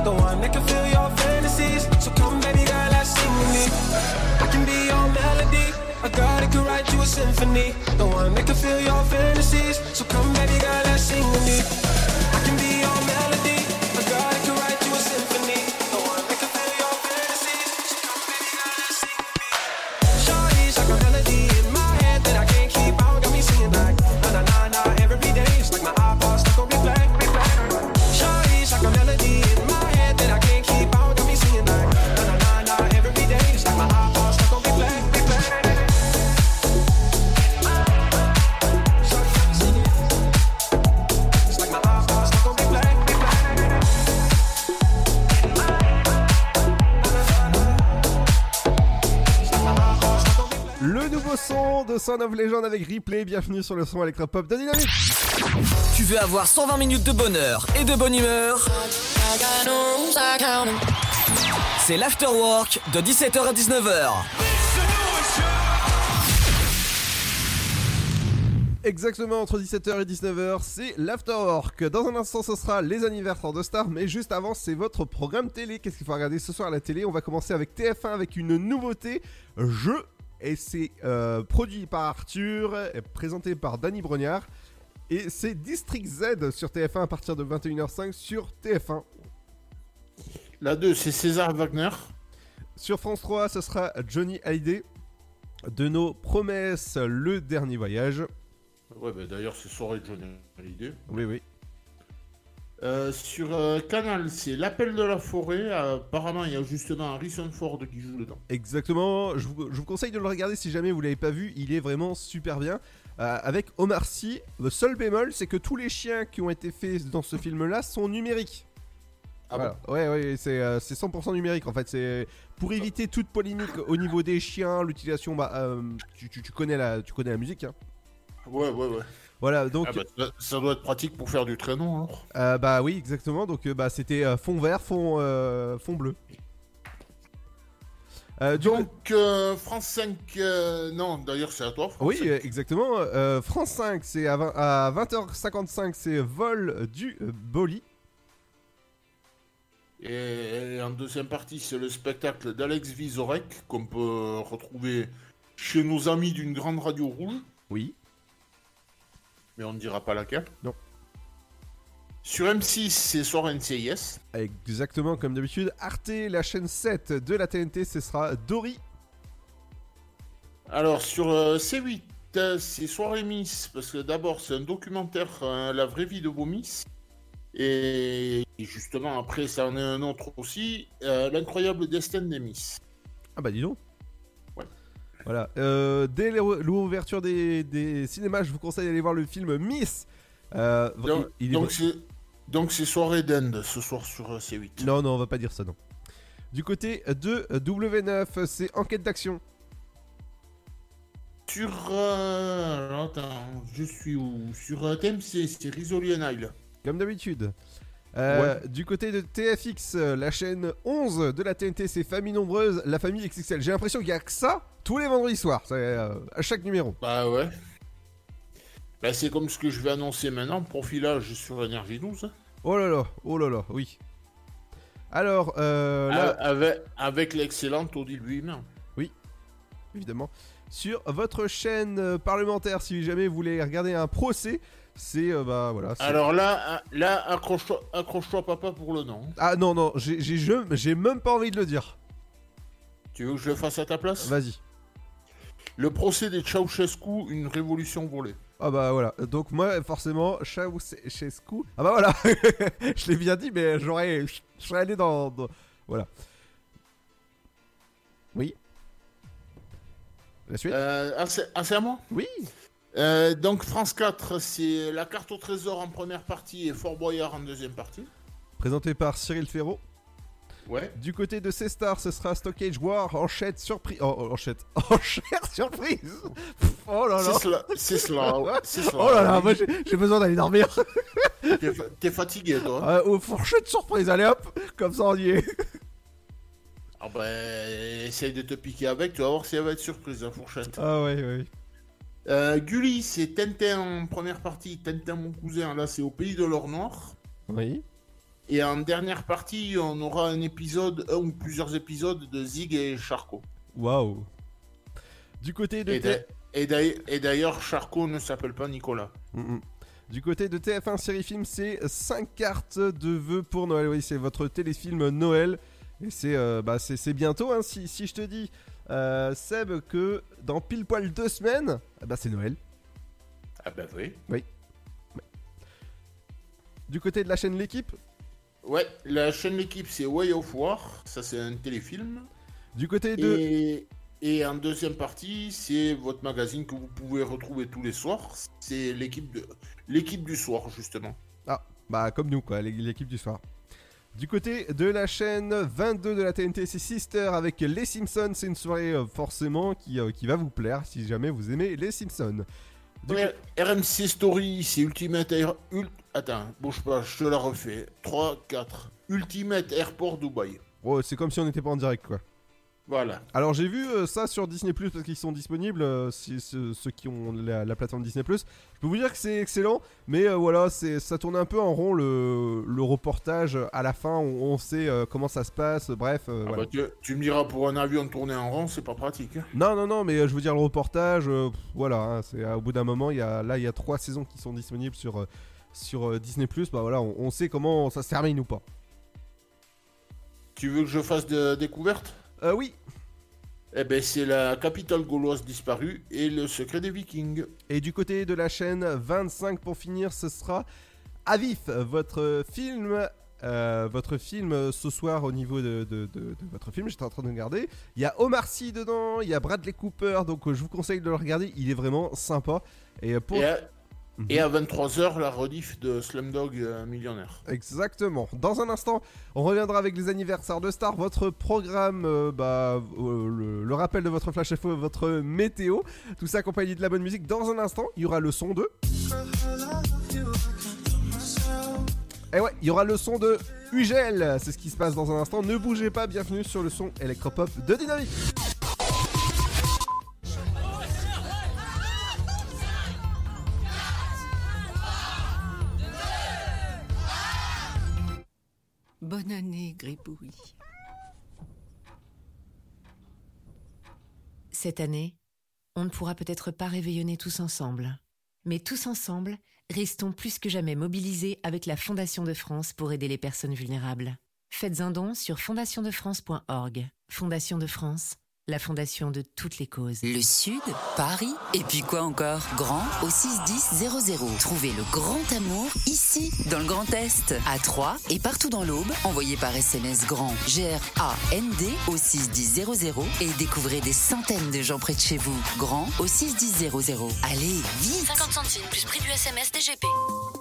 The one that can fill your fantasies. So come baby girl, let's sing with me. I can be your melody. A girl that can write you a symphony. The one that can fill your fantasies. So come baby girl, let's sing with me. I can be your melody. A girl that can write you a symphony. The one that can fill your fantasies. So come baby girl, let's sing with me. Shawty's like a melody in my head that I can't keep out. Got me singing like na na na na every day. It's like my iPod stuck on replay. Shawty's like a melody. De Sound of Legend avec Replay, bienvenue sur le son électropop de Dynamique. Tu veux avoir 120 minutes de bonheur et de bonne humeur ? C'est l'afterwork de 17h à 19h. Exactement, entre 17h et 19h, c'est l'afterwork. Dans un instant, ce sera les anniversaires de stars, mais juste avant, c'est votre programme télé. Qu'est-ce qu'il faut regarder ce soir à la télé ? On va commencer avec TF1 avec une nouveauté, jeu. Et c'est produit par Arthur, présenté par Danny Brogniard. Et c'est District Z sur TF1 à partir de 21h05 sur TF1. La 2, c'est César Wagner. Sur France 3, ce sera Johnny Hallyday. De nos promesses, le dernier voyage. Ouais, bah d'ailleurs, c'est soirée de Johnny Hallyday. Oui. Sur Canal, c'est L'Appel de la Forêt. Apparemment, il y a justement Harrison Ford qui joue dedans. Exactement. Je vous conseille de le regarder si jamais vous ne l'avez pas vu. Il est vraiment super bien. Avec Omar Sy. Le seul bémol, c'est que tous les chiens qui ont été faits dans ce film-là sont numériques. Ah voilà. Bon ouais, c'est 100% numérique en fait. C'est pour éviter toute polémique au niveau des chiens, l'utilisation. Tu connais la musique. Hein. Ouais. Voilà, donc ça doit être pratique pour faire du traîneau. Hein. Oui, exactement. Donc c'était fond vert, fond bleu. France 5, non, d'ailleurs c'est à toi. France 5. Exactement. France 5, c'est à 20h55, c'est Vol du Bolly. Et en deuxième partie, c'est le spectacle d'Alex Vizorek, qu'on peut retrouver chez nos amis d'une grande radio rouge. Oui. Mais on ne dira pas laquelle. Non. Sur M6, c'est Soir NCIS. Exactement, comme d'habitude. Arte, la chaîne 7 de la TNT, ce sera Dory. Alors, sur C8, c'est Soirée Miss, parce que d'abord, c'est un documentaire, La vraie vie de Bomis. Et justement, après, ça en est un autre aussi, L'incroyable destin des Miss. Ah bah dis donc. Ouais. Voilà. Dès l'ouverture des cinémas, je vous conseille d'aller voir le film Miss. C'est Soirée d'Inde ce soir sur C8. Non, on va pas dire ça, non. Du côté de W9, c'est Enquête d'action. Sur... Sur TMC, c'est Risoli and Isle. Comme d'habitude. Ouais. Du côté de TFX, la chaîne 11 de la TNT, c'est Famille Nombreuse, la famille XXL. J'ai l'impression qu'il n'y a que ça tous les vendredis soirs, à chaque numéro. Bah ouais. Bah c'est comme ce que je vais annoncer maintenant, profilage sur Énergie 12. Oh là là, oui. Alors, avec l'excellente Odile lui-même. Oui, évidemment. Sur votre chaîne parlementaire, si jamais vous voulez regarder un procès, c'est voilà. C'est... Alors là, accroche-toi papa pour le nom. Ah non, j'ai même pas envie de le dire. Tu veux que je le fasse à ta place ? Vas-y. Le procès des Ceausescu, une révolution volée. Ah bah voilà. Donc moi forcément Ceausescu. Ah bah voilà. Je l'ai bien dit, mais je serais allé dans... Voilà. Oui. La suite. C'est à moi ? Oui. Donc France 4, c'est La carte au trésor en première partie et Fort Boyard en deuxième partie. Présenté par Cyril Ferraud. Ouais. Du côté de C-Star, ce sera Stockage War, enchère surprise. Enchère surprise. Oh là là. C'est cela. Oh là là, moi j'ai besoin d'aller dormir. T'es fatigué toi. Au fourchette de surprise, allez hop, comme ça on y est. Ah bah, essaye de te piquer avec, tu vas voir si elle va être surprise, la fourchette. Ah ouais. Gulli, c'est Tintin en première partie, Tintin mon cousin, là c'est au pays de l'or noir. Oui. Et en dernière partie, on aura un ou plusieurs épisodes de Zig et Charcot. Waouh. Du côté de... Et d'ailleurs, Charcot ne s'appelle pas Nicolas. Mm-mm. Du côté de TF1 série film, c'est 5 cartes de vœux pour Noël. Oui, c'est votre téléfilm Noël. Et c'est bientôt, hein, si je te dis, Seb, que dans pile poil 2 semaines, c'est Noël. Ah bah oui. Oui. Du côté de la chaîne L'Équipe. Ouais, la chaîne L'Équipe, c'est Way of War, ça c'est un téléfilm. Du côté de... Et en deuxième partie, c'est votre magazine que vous pouvez retrouver tous les soirs, c'est L'Équipe du soir, justement. Ah, bah comme nous quoi, L'Équipe du soir. Du côté de la chaîne 22 de la TNT, c'est Sister avec les Simpsons. C'est une soirée forcément qui va vous plaire si jamais vous aimez les Simpsons. RMC Story, c'est Ultimate Air... Attends, bouge pas, je te la refais. 3, 4. Ultimate Airport Dubaï. Oh, c'est comme si on n'était pas en direct, quoi. Voilà. Alors, j'ai vu ça sur Disney Plus parce qu'ils sont disponibles, ceux qui ont la plateforme Disney Plus. Je peux vous dire que c'est excellent, mais ça tourne un peu en rond le reportage. À la fin, on sait comment ça se passe, bref. Voilà. Bah, tu me diras, pour un avion tourner en rond, c'est pas pratique. Hein. Non, mais je veux dire, le reportage, au bout d'un moment, il y a 3 saisons qui sont disponibles sur Disney Plus. Bah voilà, on sait comment ça se termine ou pas. Tu veux que je fasse des découvertes? Oui. Eh ben c'est la capitale gauloise disparue et le secret des Vikings. Et du côté de la chaîne 25 pour finir, ce sera à vif votre film ce soir au niveau de votre film. J'étais en train de regarder. Il y a Omar Sy dedans, il y a Bradley Cooper, donc je vous conseille de le regarder. Il est vraiment sympa. Et pour... Et à 23h, la rediff de Slumdog Millionnaire. Exactement. Dans un instant, on reviendra avec les anniversaires de Star, votre programme, le rappel de votre Flash Info, votre météo. Tout ça accompagné de la bonne musique. Dans un instant, il y aura le son de... Et ouais, il y aura le son de Ugel. C'est ce qui se passe dans un instant. Ne bougez pas, bienvenue sur le son électropop de Dynamique. Bonne année, Gribouille. Cette année, on ne pourra peut-être pas réveillonner tous ensemble. Mais tous ensemble, restons plus que jamais mobilisés avec la Fondation de France pour aider les personnes vulnérables. Faites un don sur fondationdefrance.org. Fondation de France, la fondation de toutes les causes. Le Sud, Paris, et puis quoi encore ? Grand au 610 00. Trouvez le grand amour ici, dans le Grand Est, à Troyes et partout dans l'Aube. Envoyez par SMS GRAND, G-R-A-N-D au 610 00 et découvrez des centaines de gens près de chez vous. Grand au 610 00. Allez, vite ! 50 centimes plus prix du SMS DGP.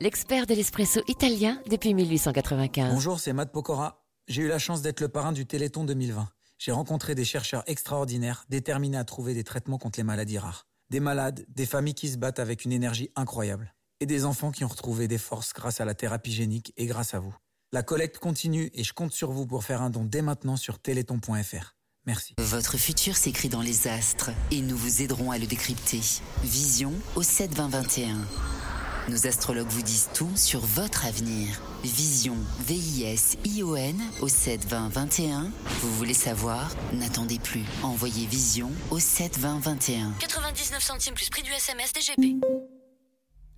l'expert de l'espresso italien depuis 1895. Bonjour, c'est Matt Pokora. J'ai eu la chance d'être le parrain du Téléthon 2020. J'ai rencontré des chercheurs extraordinaires, déterminés à trouver des traitements contre les maladies rares. Des malades, des familles qui se battent avec une énergie incroyable. Et des enfants qui ont retrouvé des forces grâce à la thérapie génique et grâce à vous. La collecte continue et je compte sur vous pour faire un don dès maintenant sur téléthon.fr. Merci. Votre futur s'écrit dans les astres et nous vous aiderons à le décrypter. Vision au 7-20-21. Nos astrologues vous disent tout sur votre avenir. Vision, V-I-S-I-O-N au 7-20-21. Vous voulez savoir ? N'attendez plus. Envoyez Vision au 7-20-21. 99 centimes plus prix du SMS DGP.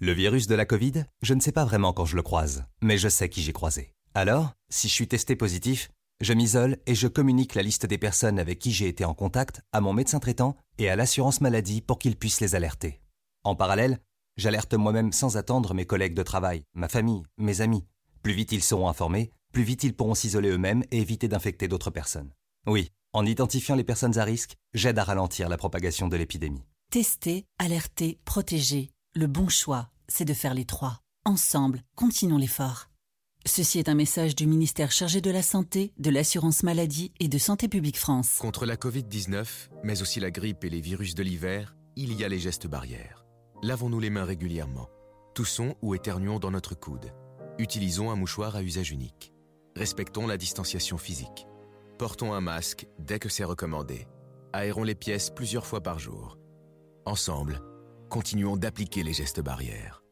Le virus de la Covid, je ne sais pas vraiment quand je le croise, mais je sais qui j'ai croisé. Alors, si je suis testé positif, je m'isole et je communique la liste des personnes avec qui j'ai été en contact à mon médecin traitant et à l'assurance maladie pour qu'ils puissent les alerter. En parallèle, j'alerte moi-même sans attendre mes collègues de travail, ma famille, mes amis. Plus vite ils seront informés, plus vite ils pourront s'isoler eux-mêmes et éviter d'infecter d'autres personnes. Oui, en identifiant les personnes à risque, j'aide à ralentir la propagation de l'épidémie. Tester, alerter, protéger. Le bon choix, c'est de faire les trois. Ensemble, continuons l'effort. Ceci est un message du ministère chargé de la Santé, de l'Assurance Maladie et de Santé Publique France. Contre la Covid-19, mais aussi la grippe et les virus de l'hiver, il y a les gestes barrières. Lavons-nous les mains régulièrement. Toussons ou éternuons dans notre coude. Utilisons un mouchoir à usage unique. Respectons la distanciation physique. Portons un masque dès que c'est recommandé. Aérons les pièces plusieurs fois par jour. Ensemble, continuons d'appliquer les gestes barrières.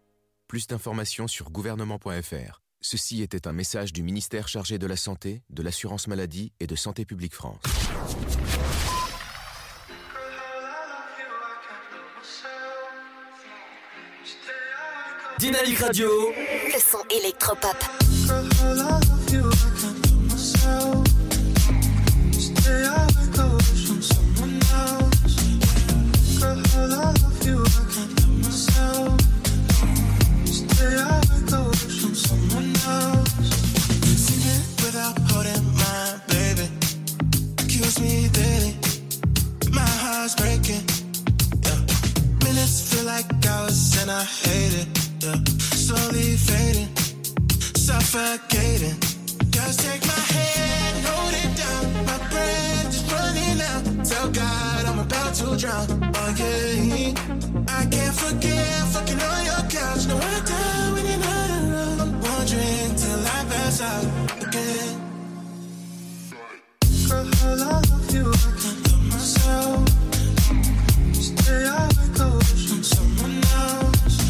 Plus d'informations sur gouvernement.fr. Ceci était un message du ministère chargé de la Santé, de l'Assurance Maladie et de Santé Publique France. Dynamique Radio, le son électropop. Slowly fading, suffocating. Just take my hand, hold it down. My breath is running out. Tell God I'm about to drown. Oh yeah, I can't forget fucking on your couch. No one down when you're not around. I'm wondering till I pass out again. Girl, I love you, I can't love myself. Stay out of the ocean from someone else.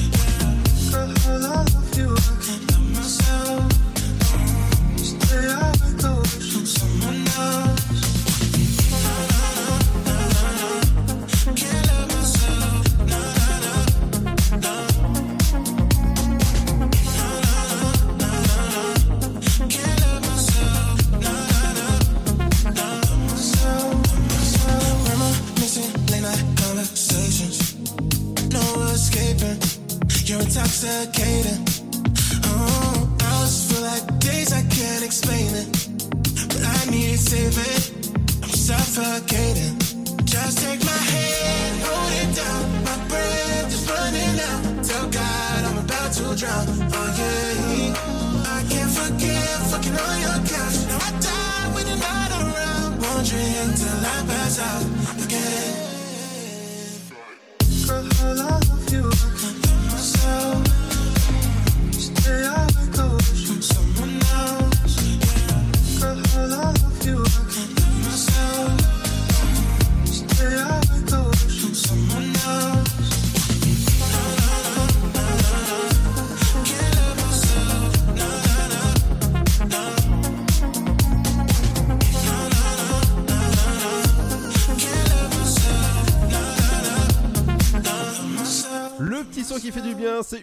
Girl, I love you, I can't love myself. Stay out of the suffocating. Oh, I just feel like days I can't explain it. But I need saving. I'm suffocating. Just take my hand, hold it down. My breath is running out. Tell God I'm about to drown. Oh yeah, I can't forgive fucking on your couch. Now I die when you're not around. Wondering till I pass out again. Girl, I love you. I can't help myself. Each day I wake up wishing someone else. Girl, I love you. I can't help myself. Le petit son qui fait du bien, c'est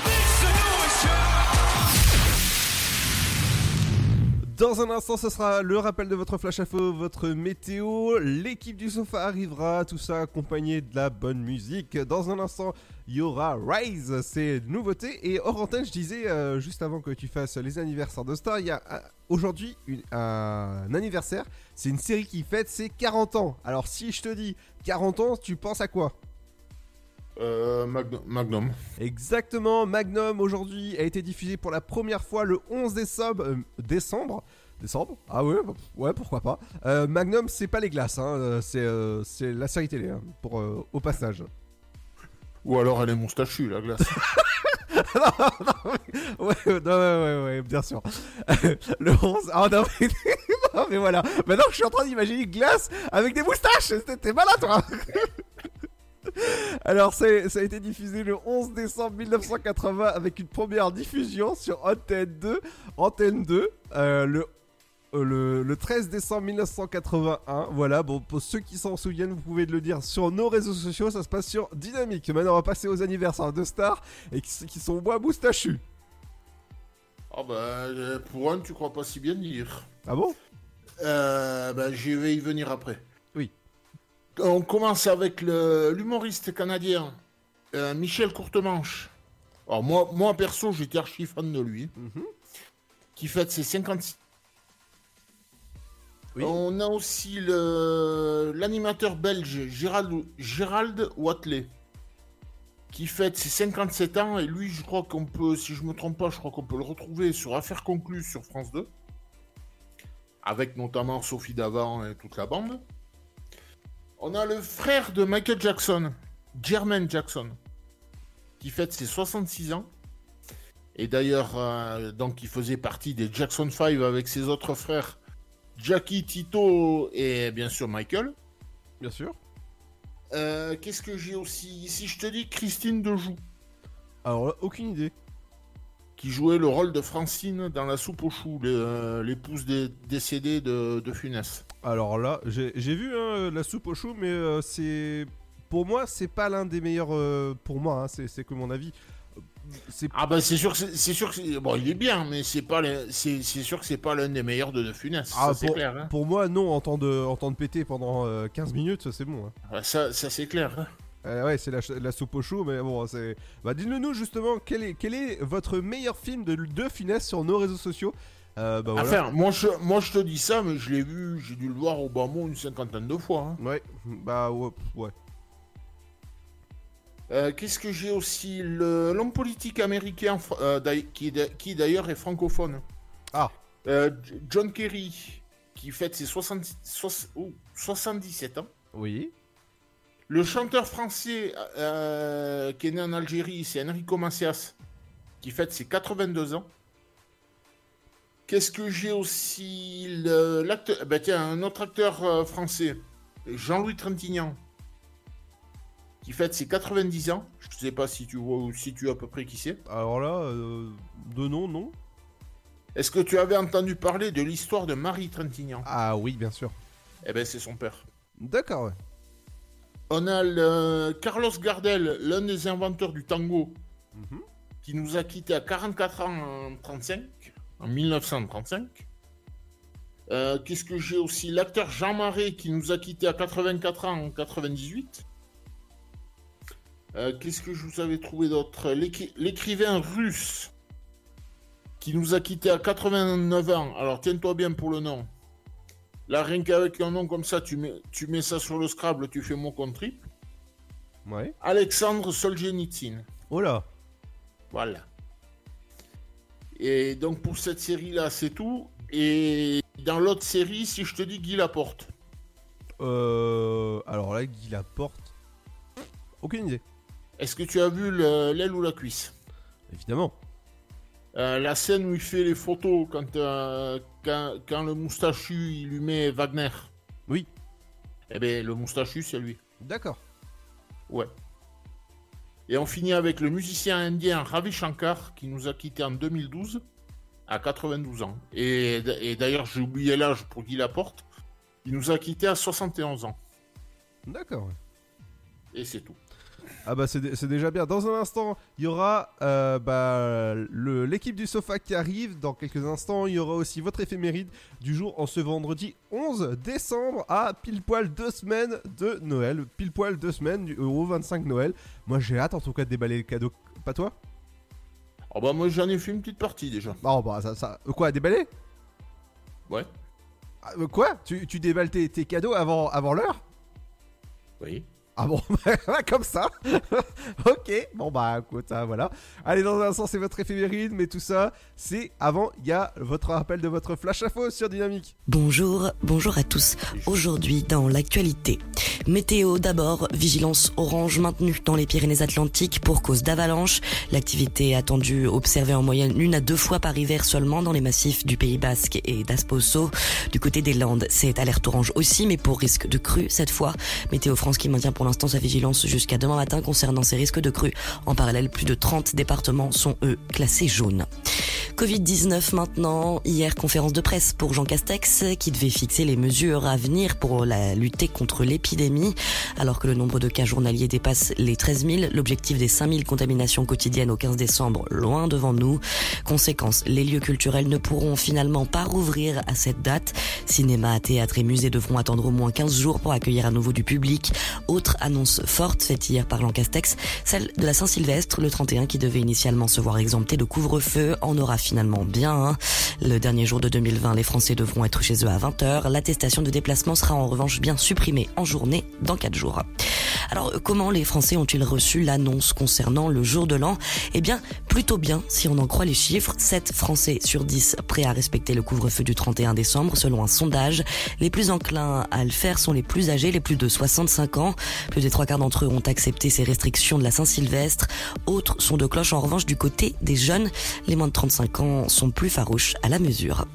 Dans un instant, ce sera le rappel de votre flash info, votre météo. L'équipe du sofa arrivera, tout ça accompagné de la bonne musique. Dans un instant, il y aura Rise, c'est nouveauté. Et hors antenne, je disais, juste avant que tu fasses les anniversaires de Star, il y a aujourd'hui un anniversaire. C'est une série qui fête ses 40 ans. Alors si je te dis 40 ans, tu penses à quoi ? Magnum. Exactement, Magnum aujourd'hui a été diffusé pour la première fois le 11 décembre. Ah ouais, pourquoi pas. Magnum, c'est pas les glaces, hein, c'est la série télé, hein, pour au passage. Ou alors elle est moustachue, la glace. non, ouais, bien sûr. Le 11. Ah non, mais voilà. Maintenant, je suis en train d'imaginer une glace avec des moustaches. T'es malade, toi. Alors ça a été diffusé le 11 décembre 1980 avec une première diffusion sur Antenne 2 le 13 décembre 1981. Voilà, bon, pour ceux qui s'en souviennent, vous pouvez le dire sur nos réseaux sociaux, ça se passe sur Dynamique. Maintenant on va passer aux anniversaires de stars et qui sont moins moustachus. Ah bah pour un tu crois pas si bien dire. Ah bon ? Bah je vais y venir après. On commence avec l'humoriste canadien Michel Courtemanche. Alors moi perso, j'étais archi fan de lui, qui fête ses 56. Oui. On a aussi l'animateur belge Gérald Watley, qui fête ses 57 ans. Et lui, je crois qu'on peut, si je me trompe pas, je crois qu'on peut le retrouver sur Affaires conclues sur France 2, avec notamment Sophie Davant et toute la bande. On a le frère de Michael Jackson, Jermaine Jackson, qui fête ses 66 ans. Et d'ailleurs, donc, il faisait partie des Jackson 5 avec ses autres frères, Jackie, Tito et bien sûr Michael. Bien sûr. Qu'est-ce que j'ai aussi ? Si je te dis Christine Dejoux. Alors là, aucune idée. Qui jouait le rôle de Francine dans La soupe aux choux, l'épouse décédée de Funès. Alors là, j'ai vu hein, La soupe aux choux, mais c'est pour moi, c'est pas l'un des meilleurs pour moi. Hein, c'est que mon avis. C'est... Ah bah c'est sûr que bon, il est bien, mais c'est sûr que c'est pas l'un des meilleurs de Funès. Ah, ça c'est clair. Hein. Pour moi, non, en temps de péter pendant 15 minutes, c'est bon. Hein. Ah, ça c'est clair. Hein. Ouais, c'est la soupe au chou, mais bon, c'est... Bah, dites-nous justement, quel est votre meilleur film de Funès sur nos réseaux sociaux ? Bah, voilà. Enfin, moi je te dis ça, mais je l'ai vu, j'ai dû le voir au bas mot une cinquantaine de fois. Hein. Ouais, bah ouais. Qu'est-ce que j'ai aussi ? L'homme politique américain, qui d'ailleurs est francophone. Ah. John Kerry, qui fête ses 77 ans. Oui. Le chanteur français qui est né en Algérie, c'est Enrico Macias, qui fête ses 82 ans. Qu'est-ce que j'ai aussi l'acteur... Bah tiens, un autre acteur français, Jean-Louis Trintignant, qui fête ses 90 ans. Je ne sais pas si tu vois ou si tu as à peu près qui c'est. Alors là, de nom, non. Est-ce que tu avais entendu parler de l'histoire de Marie Trintignant ? Ah oui, bien sûr. Eh ben, c'est son père. D'accord, ouais. On a Carlos Gardel, l'un des inventeurs du tango, qui nous a quittés à 44 ans en 1935. Qu'est-ce que j'ai aussi? L'acteur Jean Marais qui nous a quittés à 84 ans en 98. Qu'est-ce que je vous avais trouvé d'autre? L'écrivain russe qui nous a quittés à 89 ans. Alors tiens-toi bien pour le nom. Là, rien qu'avec un nom comme ça, tu mets ça sur le Scrabble, tu fais mot contre triple. Ouais. Alexandre Solzhenitsyn. Oh là. Voilà. Et donc pour cette série-là, c'est tout. Et dans l'autre série, si je te dis Guy Laporte. Alors là, Guy Laporte... Aucune idée. Est-ce que tu as vu l'aile ou la cuisse? Évidemment. La scène où il fait les photos quand le moustachu, il lui met Wagner. Oui. Eh bien, le moustachu, c'est lui. D'accord. Ouais. Et on finit avec le musicien indien Ravi Shankar qui nous a quittés en 2012 à 92 ans. Et d'ailleurs, j'ai oublié l'âge pour Guy Laporte. Il nous a quittés à 71 ans. D'accord. Et c'est tout. Ah bah c'est déjà bien. Dans un instant, il y aura l'équipe du sofa qui arrive. Dans quelques instants, il y aura aussi votre éphéméride du jour en ce vendredi 11 décembre à pile poil 2 semaines de Noël. Pile poil 2 semaines du Euro 25 Noël. Moi j'ai hâte en tout cas de déballer le cadeau. Pas toi? Oh bah moi j'en ai fait une petite partie déjà. Oh bah ça... Quoi, déballer? Ouais. Ah, quoi? Tu déballes tes cadeaux avant l'heure? Oui. Ah bon, comme ça. Ok, bon bah écoute, hein, voilà. Allez, dans un instant, c'est votre éphéméride, mais tout ça, c'est avant, il y a votre rappel de votre flash info sur Dynamique. Bonjour à tous. Aujourd'hui, dans l'actualité, météo d'abord, vigilance orange maintenue dans les Pyrénées-Atlantiques pour cause d'avalanche. L'activité attendue observée en moyenne 1 à 2 fois par hiver seulement dans les massifs du Pays Basque et d'Asposo. Du côté des Landes, c'est alerte orange aussi, mais pour risque de crue cette fois. Météo France qui maintient pour l'instant sa vigilance jusqu'à demain matin concernant ces risques de crue. En parallèle, plus de 30 départements sont, eux, classés jaunes. Covid-19 maintenant. Hier, conférence de presse pour Jean Castex qui devait fixer les mesures à venir pour lutter contre l'épidémie. Alors que le nombre de cas journaliers dépasse les 13 000, l'objectif des 5 000 contaminations quotidiennes au 15 décembre, loin devant nous. Conséquence, les lieux culturels ne pourront finalement pas rouvrir à cette date. Cinéma, théâtre et musée devront attendre au moins 15 jours pour accueillir à nouveau du public. Autre annonce forte faite hier par Jean Castex, celle de la Saint-Sylvestre, le 31, qui devait initialement se voir exempté de couvre-feu, en aura finalement bien. Hein. Le dernier jour de 2020, les Français devront être chez eux à 20h. L'attestation de déplacement sera en revanche bien supprimée en journée dans 4 jours. Alors, comment les Français ont-ils reçu l'annonce concernant le jour de l'an? Eh bien, plutôt bien, si on en croit les chiffres. 7 Français sur 10 prêts à respecter le couvre-feu du 31 décembre, selon un sondage. Les plus enclins à le faire sont les plus âgés, les plus de 65 ans. Plus des 3/4 d'entre eux ont accepté ces restrictions de la Saint-Sylvestre. Autres sont de cloche en revanche du côté des jeunes. Les moins de 35 ans sont plus farouches à la mesure.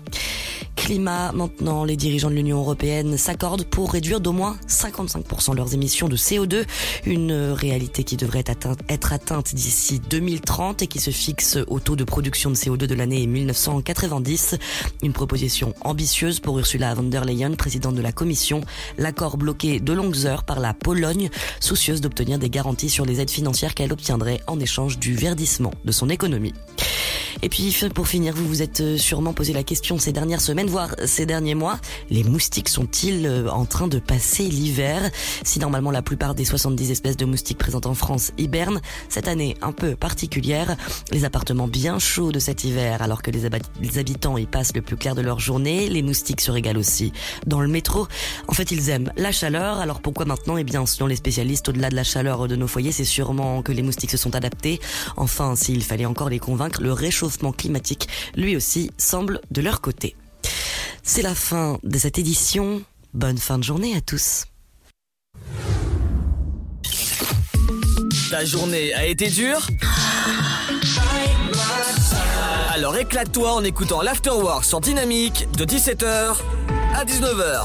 Climat, maintenant, les dirigeants de l'Union européenne s'accordent pour réduire d'au moins 55% leurs émissions de CO2. Une réalité qui devrait être atteinte d'ici 2030 et qui se fixe au taux de production de CO2 de l'année 1990. Une proposition ambitieuse pour Ursula von der Leyen, présidente de la Commission. L'accord bloqué de longues heures par la Pologne, soucieuse d'obtenir des garanties sur les aides financières qu'elle obtiendrait en échange du verdissement de son économie. Et puis, pour finir, vous vous êtes sûrement posé la question ces dernières semaines, voire ces derniers mois. Les moustiques sont-ils en train de passer l'hiver? Si normalement la plupart des 70 espèces de moustiques présentes en France hibernent, cette année un peu particulière, les appartements bien chauds de cet hiver, alors que les habitants y passent le plus clair de leur journée, les moustiques se régalent aussi dans le métro. En fait, ils aiment la chaleur, alors pourquoi maintenant? Eh bien, selon les spécialistes, au-delà de la chaleur de nos foyers, c'est sûrement que les moustiques se sont adaptés. Enfin, s'il fallait encore les convaincre, le réchauffement climatique, lui aussi, semble de leur côté. C'est la fin de cette édition. Bonne fin de journée à tous. Ta journée a été dure ? Alors éclate-toi en écoutant l'Afterwork sur Dynamique de 17h à 19h.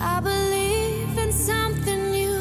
I believe in something new.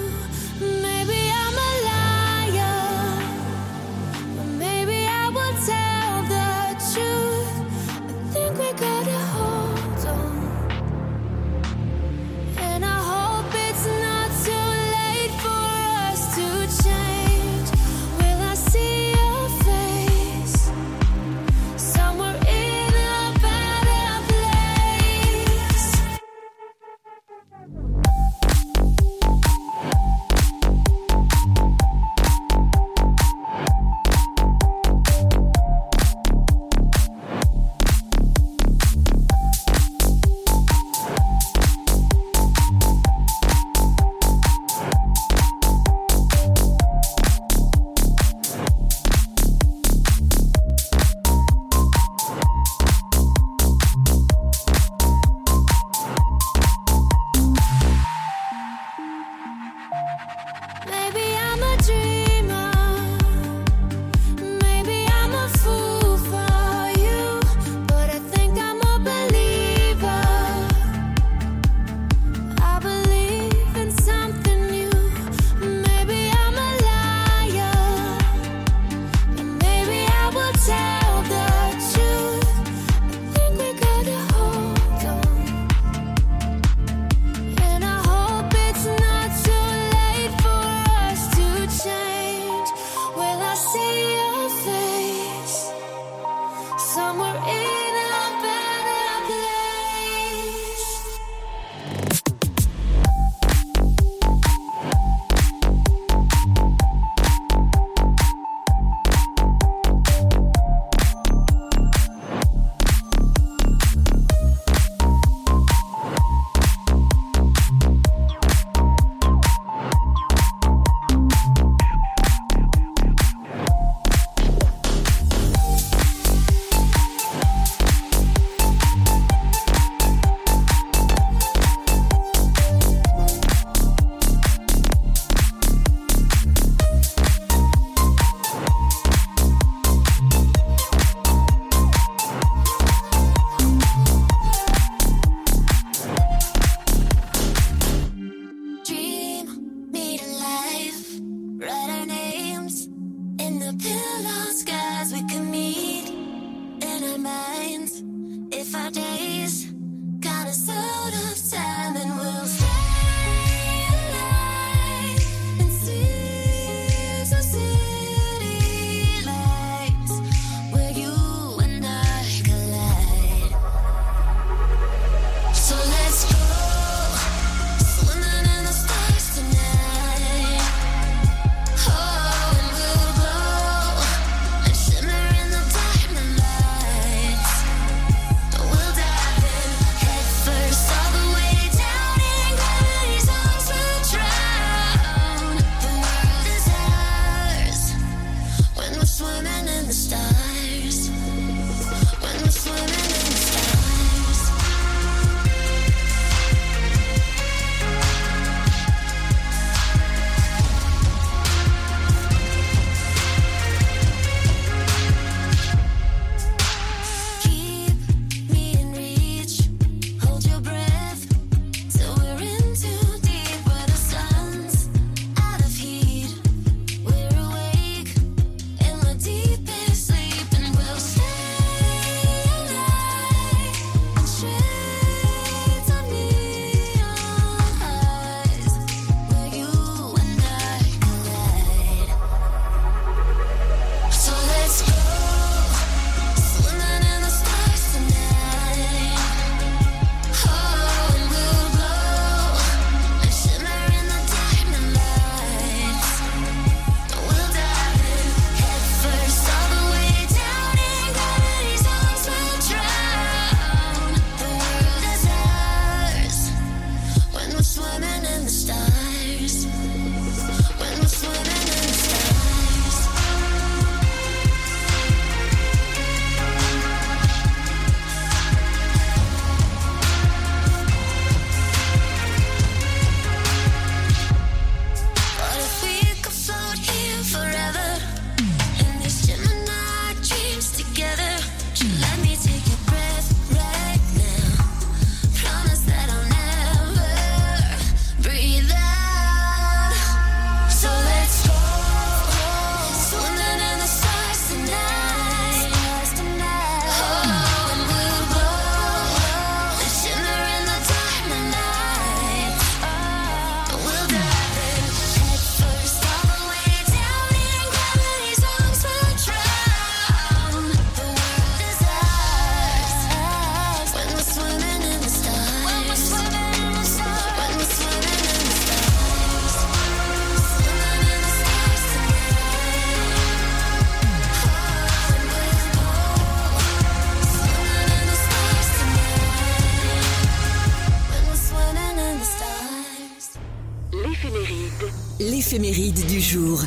Éphéméride du jour.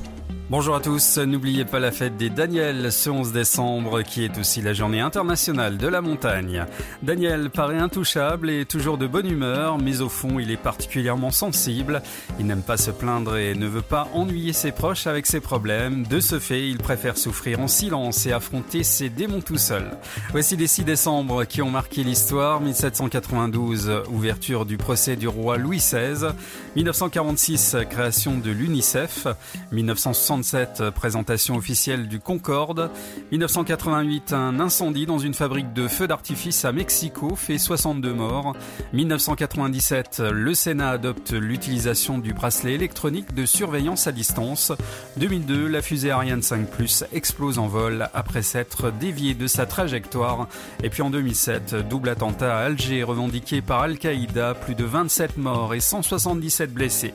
Bonjour à tous, n'oubliez pas la fête des Daniels ce 11 décembre qui est aussi la journée internationale de la montagne. Daniel paraît intouchable et toujours de bonne humeur, mais au fond il est particulièrement sensible. Il n'aime pas se plaindre et ne veut pas ennuyer ses proches avec ses problèmes. De ce fait, il préfère souffrir en silence et affronter ses démons tout seul. Voici les 6 décembre qui ont marqué l'histoire. 1792, ouverture du procès du roi Louis XVI. 1946, création de l'UNICEF. 1970, 1967, présentation officielle du Concorde. 1988, un incendie dans une fabrique de feux d'artifice à Mexico fait 62 morts. 1997, le Sénat adopte l'utilisation du bracelet électronique de surveillance à distance. 2002, la fusée Ariane 5+ explose en vol après s'être déviée de sa trajectoire. Et puis en 2007, double attentat à Alger revendiqué par Al-Qaïda, plus de 27 morts et 177 blessés.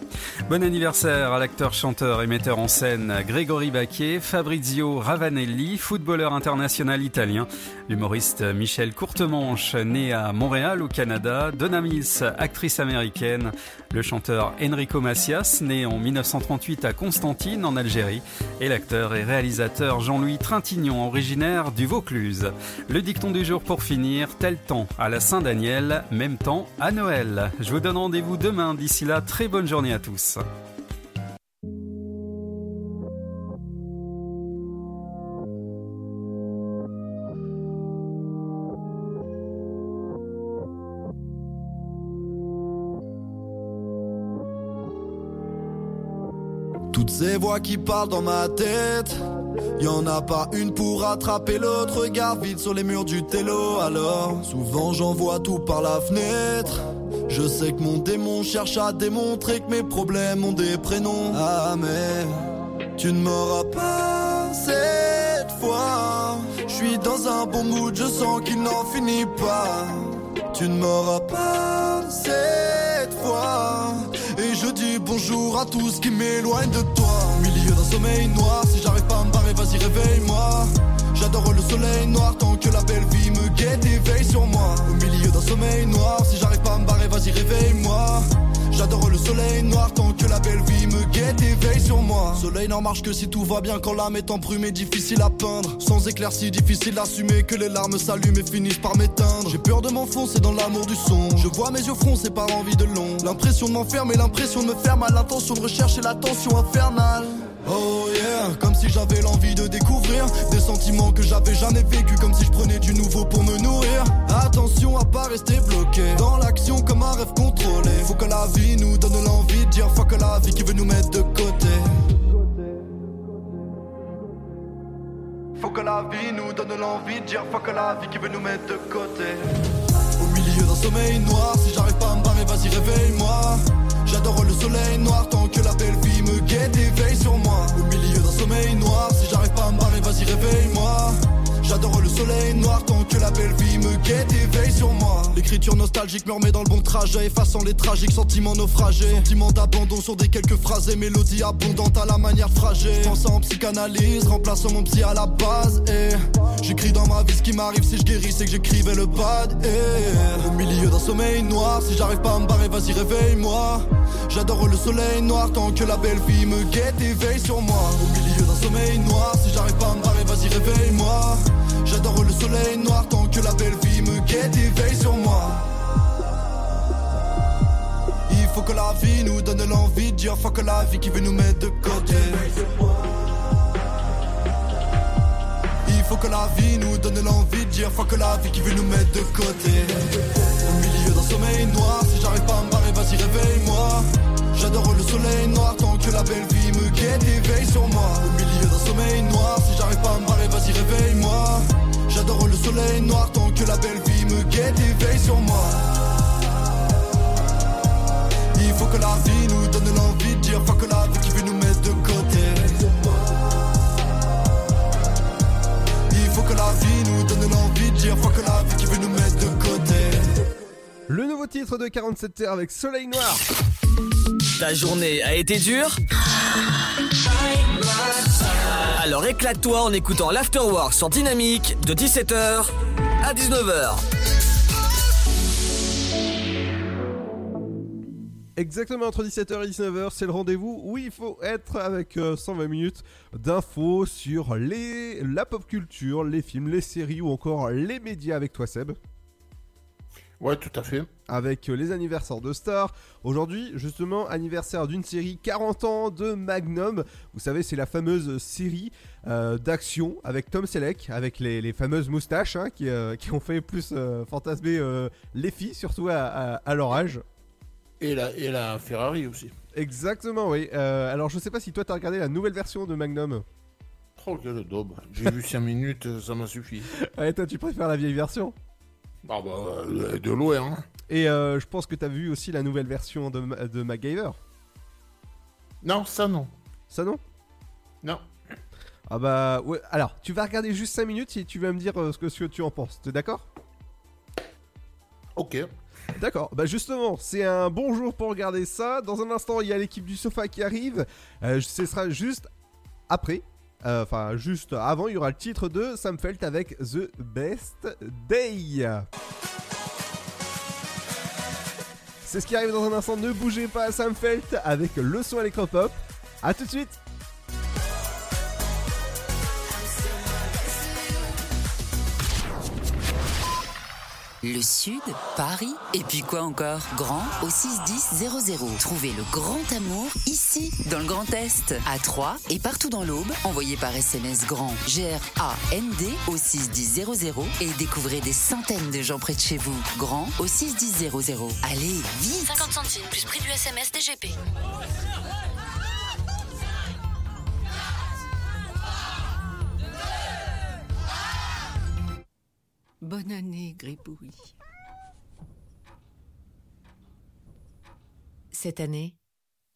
Bon anniversaire à l'acteur, chanteur et metteur en scène Grégory Baquet, Fabrizio Ravanelli, footballeur international italien, l'humoriste Michel Courtemanche, né à Montréal au Canada, Donna Mills, actrice américaine, le chanteur Enrico Macias, né en 1938 à Constantine en Algérie, et l'acteur et réalisateur Jean-Louis Trintignant, originaire du Vaucluse. Le dicton du jour pour finir, tel temps à la Saint-Daniel, même temps à Noël. Je vous donne rendez-vous demain, d'ici là, très bonne journée à tous. Toutes ces voix qui parlent dans ma tête, y'en a pas une pour attraper l'autre. Regarde vite sur les murs du télo, alors souvent j'en vois tout par la fenêtre. Je sais que mon démon cherche à démontrer que mes problèmes ont des prénoms. Ah mais tu ne m'auras pas cette fois. Je suis dans un bon mood, je sens qu'il n'en finit pas. Tu ne m'auras pas cette fois. Et je dis bonjour à tout ce qui m'éloigne de toi. Au milieu d'un sommeil noir, si j'arrive pas à me barrer, vas-y réveille-moi. J'adore le soleil noir tant que la belle vie me guette et veille sur moi. Au milieu d'un sommeil noir, si j'arrive pas à me barrer, vas-y réveille-moi. J'adore le soleil noir tant que la belle vie me guette et veille sur moi. Soleil n'en marche que si tout va bien, quand l'âme est embrumée, difficile à peindre. Sans éclaircie, difficile d'assumer que les larmes s'allument et finissent par m'éteindre. J'ai peur de m'enfoncer dans l'amour du son. Je vois mes yeux froncer par l'envie de long. L'impression de m'enfermer, l'impression de me faire mal. L'intention de rechercher la tension infernale. Oh yeah, comme si j'avais l'envie de découvrir des sentiments que j'avais jamais vécu, comme si je prenais du nouveau pour me nourrir. Attention à pas rester bloqué dans l'action comme un rêve contrôlé. Faut que la vie nous donne l'envie de dire fuck à la vie qui veut nous mettre de côté. Faut que la vie nous donne l'envie de dire fuck à la vie qui veut nous mettre de côté. Au milieu d'un sommeil noir, si j'arrive pas à me barrer, vas-y réveille-moi. J'adore le soleil noir tant que la belle vie me guette et veille sur moi. Au milieu d'un sommeil noir, si j'arrive pas à me barrer, vas-y réveille-moi. J'adore le soleil noir tant que la belle vie me guette et veille sur moi. L'écriture nostalgique me remet dans le bon trajet, effaçant les tragiques sentiments naufragés. Sentiments d'abandon sur des quelques phrases et mélodies abondantes à la manière fragée. Pensant en psychanalyse, remplaçant mon psy à la base. Et j'écris dans ma vie ce qui m'arrive, si je guéris c'est que j'écrivais le bad. Et au milieu d'un sommeil noir, si j'arrive pas à me barrer, vas-y réveille-moi. J'adore le soleil noir tant que la belle vie me guette et veille sur moi. Au milieu d'un sommeil noir, si j'arrive pas à me barrer, vas-y réveille-moi. J'adore le soleil noir tant que la belle vie me guette et veille sur moi. Il faut que la vie nous donne l'envie de dire fuck la vie qui veut nous mettre de côté. Il faut que la vie nous donne l'envie de dire fuck la vie qui veut nous mettre de côté. Au milieu d'un sommeil noir, si j'arrive pas à me barrer, vas-y réveille-moi. J'adore le soleil noir tant que la belle vie me guette et veille sur moi. Au milieu d'un sommeil noir, si j'arrive pas à me barrer, vas-y réveille-moi. J'adore le soleil noir tant que la belle vie me guette et veille sur moi. Il faut que la vie nous donne l'envie de dire fuck la vie qui veut nous mettre de côté. Il faut que la vie nous donne l'envie de dire fuck la vie qui veut nous mettre de côté. Le nouveau titre de 47 Terres avec Soleil Noir. Ta journée a été dure ? Alors éclate-toi en écoutant l'Afterwork sur Dynamique de 17h à 19h. Exactement, entre 17h et 19h, c'est le rendez-vous où il faut être avec 120 minutes d'infos sur la pop culture, les films, les séries ou encore les médias avec toi Seb. Ouais, tout à fait. Avec les anniversaires de stars. Aujourd'hui, justement, anniversaire d'une série 40 ans de Magnum. Vous savez, c'est la fameuse série d'action avec Tom Selleck, avec les fameuses moustaches hein, qui ont fait plus fantasmer les filles, surtout à leur âge. Et la Ferrari aussi. Exactement, oui. Alors, je sais pas si toi, t'as regardé la nouvelle version de Magnum. Oh, quelle daube. J'ai vu 5 minutes, ça m'a suffi. Ouais, toi, tu préfères la vieille version ? Ah bah, de loin, hein. Et je pense que t'as vu aussi la nouvelle version de MacGyver. Non, ça non. Ça non ? Non. Ah bah, ouais. Alors, tu vas regarder juste 5 minutes et tu vas me dire ce que tu en penses. T'es d'accord ? Ok. D'accord, bah justement, c'est un bon jour pour regarder ça. Dans un instant, il y a l'équipe du sofa qui arrive. Ce sera juste après. Enfin, juste avant, il y aura le titre de Sam Felt avec The Best Day. C'est ce qui arrive dans un instant. Ne bougez pas, Sam Felt avec le son électropop. A tout de suite. Le Sud, Paris, et puis quoi encore ? Grand au 610 00. Trouvez le grand amour ici, dans le Grand Est, à Troyes et partout dans l'Aube. Envoyez par SMS GRAND, G-R-A-N-D, au 610 00 et découvrez des centaines de gens près de chez vous. Grand au 610 00. Allez, vite ! 50 centimes plus prix du SMS DGP. Bonne année, Gribouille. Cette année,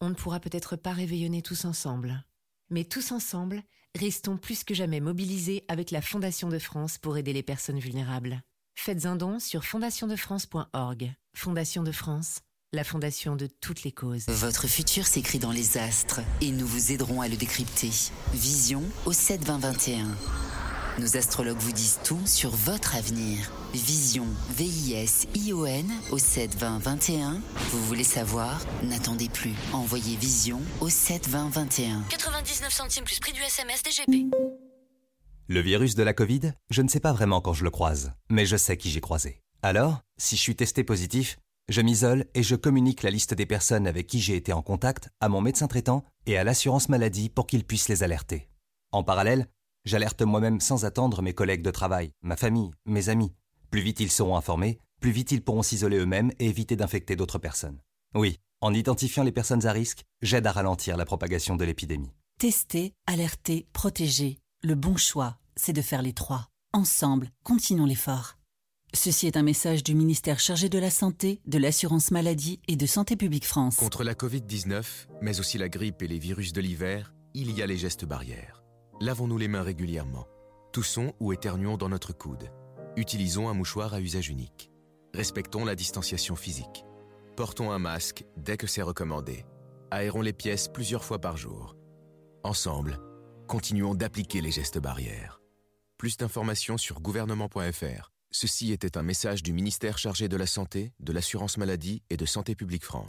on ne pourra peut-être pas réveillonner tous ensemble. Mais tous ensemble, restons plus que jamais mobilisés avec la Fondation de France pour aider les personnes vulnérables. Faites un don sur fondationdefrance.org. Fondation de France, la fondation de toutes les causes. Votre futur s'écrit dans les astres et nous vous aiderons à le décrypter. Vision au 7-20-21. Nos astrologues vous disent tout sur votre avenir. Vision, V-I-S-I-O-N au 7-20-21. Vous voulez savoir ? N'attendez plus. Envoyez Vision au 7-20-21. 99 centimes plus prix du SMS DGP. Le virus de la Covid, je ne sais pas vraiment quand je le croise, mais je sais qui j'ai croisé. Alors, si je suis testé positif, je m'isole et je communique la liste des personnes avec qui j'ai été en contact à mon médecin traitant et à l'assurance maladie pour qu'ils puissent les alerter. En parallèle, j'alerte moi-même sans attendre mes collègues de travail, ma famille, mes amis. Plus vite ils seront informés, plus vite ils pourront s'isoler eux-mêmes et éviter d'infecter d'autres personnes. Oui, en identifiant les personnes à risque, j'aide à ralentir la propagation de l'épidémie. Tester, alerter, protéger. Le bon choix, c'est de faire les trois. Ensemble, continuons l'effort. Ceci est un message du ministère chargé de la Santé, de l'Assurance Maladie et de Santé Publique France. Contre la Covid-19, mais aussi la grippe et les virus de l'hiver, il y a les gestes barrières. Lavons-nous les mains régulièrement. Toussons ou éternuons dans notre coude. Utilisons un mouchoir à usage unique. Respectons la distanciation physique. Portons un masque dès que c'est recommandé. Aérons les pièces plusieurs fois par jour. Ensemble, continuons d'appliquer les gestes barrières. Plus d'informations sur gouvernement.fr. Ceci était un message du ministère chargé de la Santé, de l'Assurance Maladie et de Santé Publique France.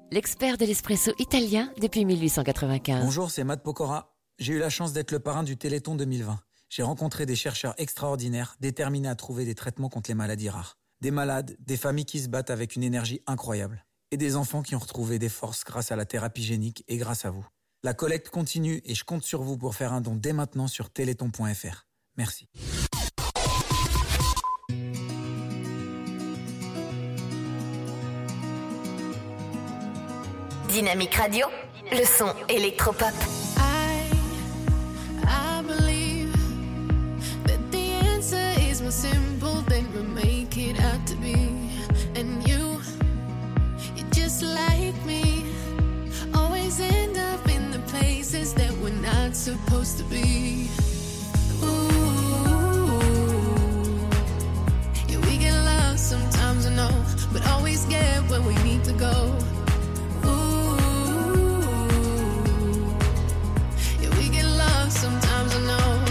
l'expert de l'espresso italien depuis 1895. Bonjour, c'est Matt Pokora. J'ai eu la chance d'être le parrain du Téléthon 2020. J'ai rencontré des chercheurs extraordinaires, déterminés à trouver des traitements contre les maladies rares. Des malades, des familles qui se battent avec une énergie incroyable. Et des enfants qui ont retrouvé des forces grâce à la thérapie génique et grâce à vous. La collecte continue et je compte sur vous pour faire un don dès maintenant sur téléthon.fr. Merci. Dynamique Radio, le son électropop. I believe that the answer is more simple than we make it out to be. And you just like me, always end up in the places that we're not supposed to be. Ooh, yeah, we get lost sometimes, I know, but always get where we need to go. Sometimes I know.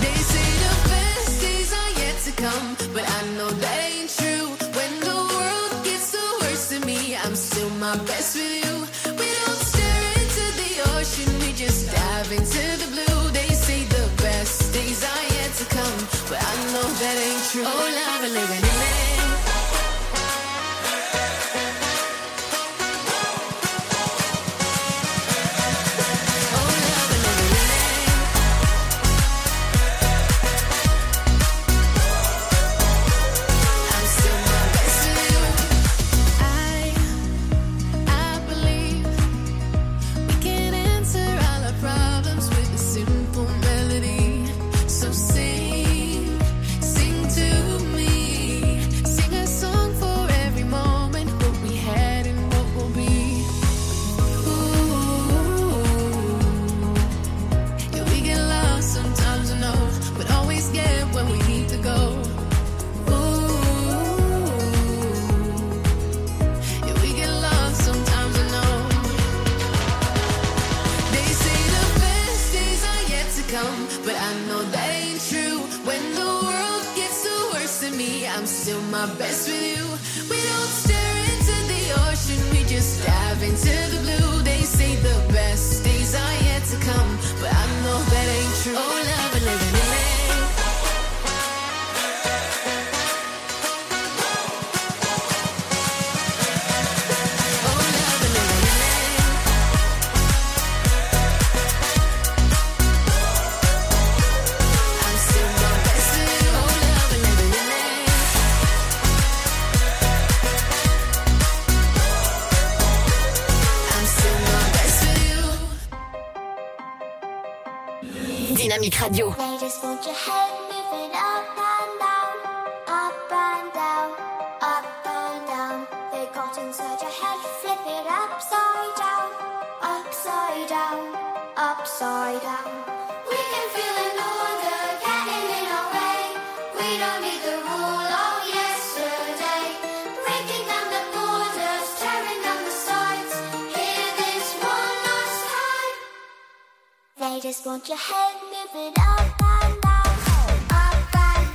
They say the best days are yet to come, but I know that ain't true. When the world gets the worst of me, I'm still my best with you. We don't stay true. Oh, love and living in it. Dynamique Radio. Ladies, won't you help me with up and down, up and down, up and down. They got inside your head, flip it upside down, upside down, upside down. We can feel an order getting in our way. We don't need the rule of yesterday. Breaking down the borders, tearing down the sides. Hear this one last time. Ladies, won't you help me? It up and down, up and down, up and down.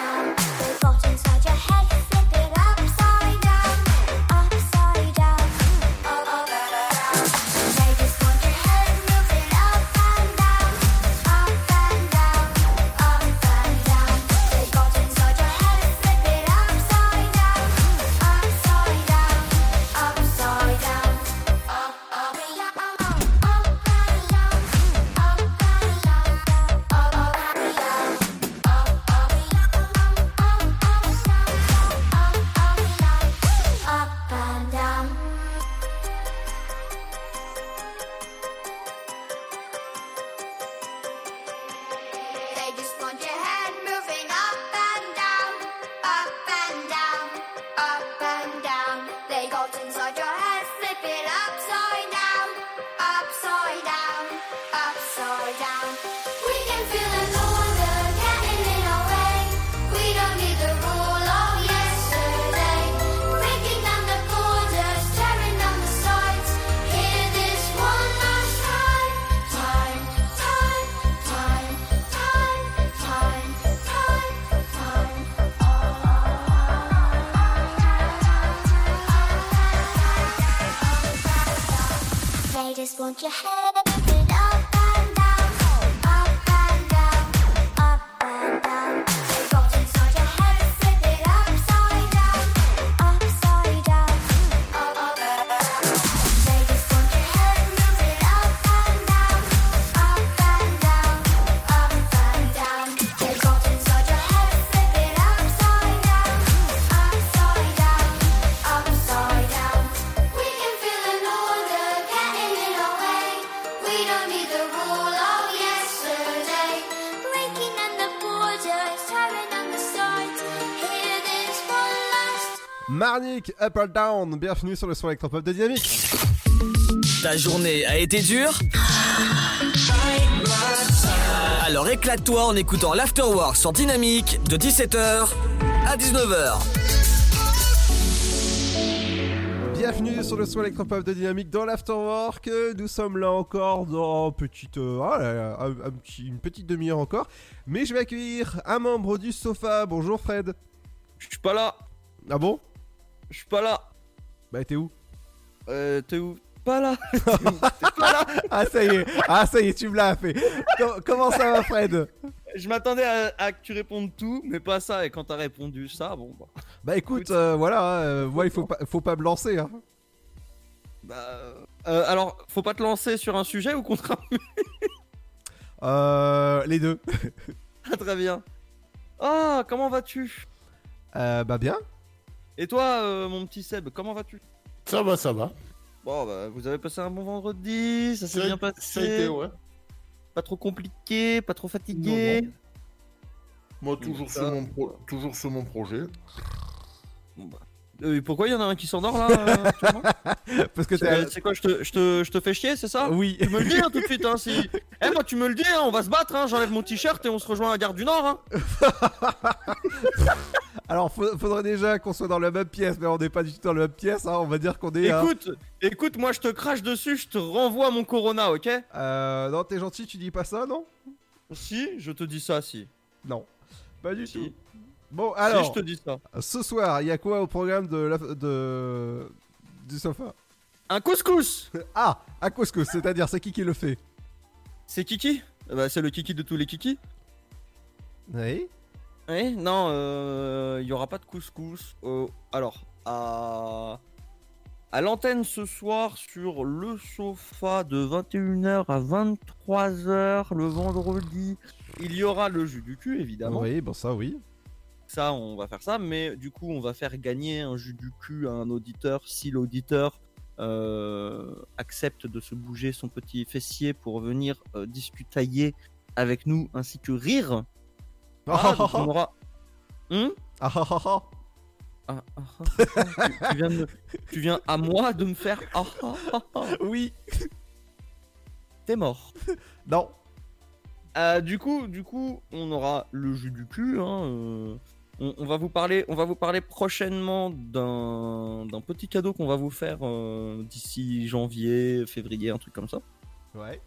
They got inside your head, flip it upside down, upside down, up and down. They just want your head, move it up and down, up and down, up and down. They got inside your head, flip it upside down, upside down, upside down, up, up, up, up. Won't you help me up and down, up and down, up and down? They got inside your head, flip it upside down, upside down, up and down. They just want your head, move it up and down, up and down, up and down. They got inside your head, flip it upside down, upside down, upside down. We can feel an order getting in our way. We don't need the rule of yesterday. Breaking down the borders, tearing down the sides. Hear this one last. Marnik, Up or Down, bienvenue sur le son électropop de Dynamique. Ta journée a été dure ? Alors éclate-toi en écoutant l'Afterwork sur Dynamique de 17h à 19h. Bienvenue sur le son électropop de Dynamique dans l'Afterwork. Nous sommes là encore dans une petite demi-heure encore. Mais je vais accueillir un membre du sofa. Bonjour Fred. Je suis pas là. Ah bon ? Je suis pas là. Bah t'es où ? Pas là. T'es pas là. Ah ça y est, tu me l'as fait. Comment ça va Fred ? je m'attendais à que tu répondes tout, mais pas ça. Et quand t'as répondu ça, bon bah. Bah écoute, voilà, moi il faut pas me lancer. Hein. Bah, alors, faut pas te lancer sur un sujet ou contre un mur? Les deux. Ah, très bien. Ah, comment vas-tu? Bah bien. Et toi, mon petit Seb, comment vas-tu? Ça va, ça va. Bon, bah, vous avez passé un bon vendredi, ça s'est bien passé. Ça a été, ouais. Pas trop compliqué, pas trop fatigué. Non. Moi, toujours sur mon projet. Bon, bah. Pourquoi il y en a un qui s'endort là Parce que c'est quoi, je te fais chier, c'est ça? Oui. Tu me le dis hein, tout de suite. Hein, si... Eh, moi, tu me le dis, hein, on va se battre. Hein, j'enlève mon t-shirt et on se rejoint à la Gare du Nord. Hein. Alors, faudrait déjà qu'on soit dans la même pièce, mais on n'est pas du tout dans la même pièce. Hein, on va dire qu'on est. Écoute, moi, je te crache dessus, je te renvoie mon Corona, ok? Non, t'es gentil, tu dis pas ça, non? Si, je te dis ça, si. Non, pas du tout. Bon, alors, si je te dis ça. Ce soir, il y a quoi au programme du sofa? Un couscous. Ah, un couscous, c'est-à-dire, c'est qui le fait? C'est Kiki? Bah, c'est le Kiki de tous les Kiki. Oui. Oui, non, il y aura pas de couscous. Alors, à l'antenne ce soir sur le sofa de 21h à 23h le vendredi, il y aura le jus du cul, évidemment. Oui, bon, ça, oui. Ça, on va faire ça, mais du coup, on va faire gagner un jus du cul à un auditeur si l'auditeur accepte de se bouger son petit fessier pour venir discutailler avec nous ainsi que rire. Ah, donc on aura. Tu viens à moi de me faire. Oui. T'es mort. Non. Du coup, on aura le jus du cul. Hein, On va vous parler prochainement d'un petit cadeau qu'on va vous faire d'ici janvier, février, un truc comme ça. Ouais.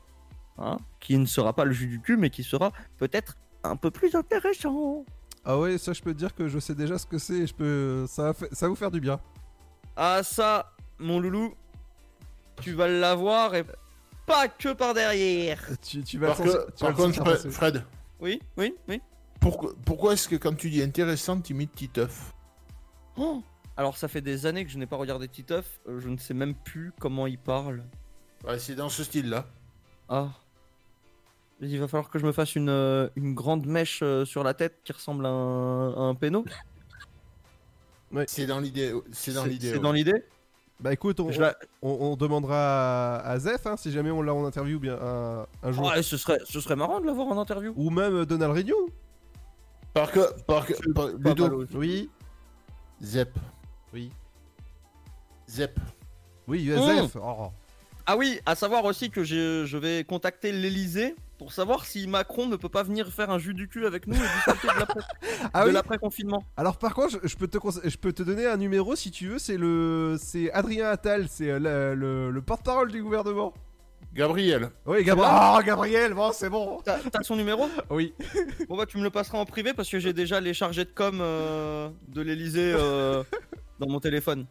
Hein, qui ne sera pas le jus du cul, mais qui sera peut-être un peu plus intéressant. Ah ouais, ça je peux te dire que je sais déjà ce que c'est. Et je peux, ça va vous faire du bien. Ah ça, mon loulou, tu vas l'avoir et pas que par derrière. Tu vas. Par contre, Fred. Oui. Pourquoi est-ce que quand tu dis intéressant, tu mets Titeuf? Oh, alors ça fait des années que je n'ai pas regardé Titeuf, je ne sais même plus comment il parle. Ouais, c'est dans ce style-là. Ah. Il va falloir que je me fasse une grande mèche sur la tête qui ressemble à un pénaud. Ouais. C'est dans l'idée. Dans l'idée. Bah écoute, on demandera à Zef hein, si jamais on l'a en interview bien un jour. Ouais, ce serait marrant de l'avoir en interview. Ou même Donald Renew. Par Ludo. Oui. Zep. Oui. Zep. Oui, Zef. Oh. Ah oui, à savoir aussi que je vais contacter l'Elysée pour savoir si Macron ne peut pas venir faire un jus du cul avec nous et discuter de l'après-confinement. Alors par contre, je peux te donner un numéro si tu veux, c'est Adrien Attal, c'est le porte-parole du gouvernement. Gabriel. Oui, Gabriel. Oh, Gabriel, bon, c'est bon. T'as son numéro? Oui. Bon, bah, tu me le passeras en privé parce que j'ai déjà les chargés de com de l'Elysée dans mon téléphone.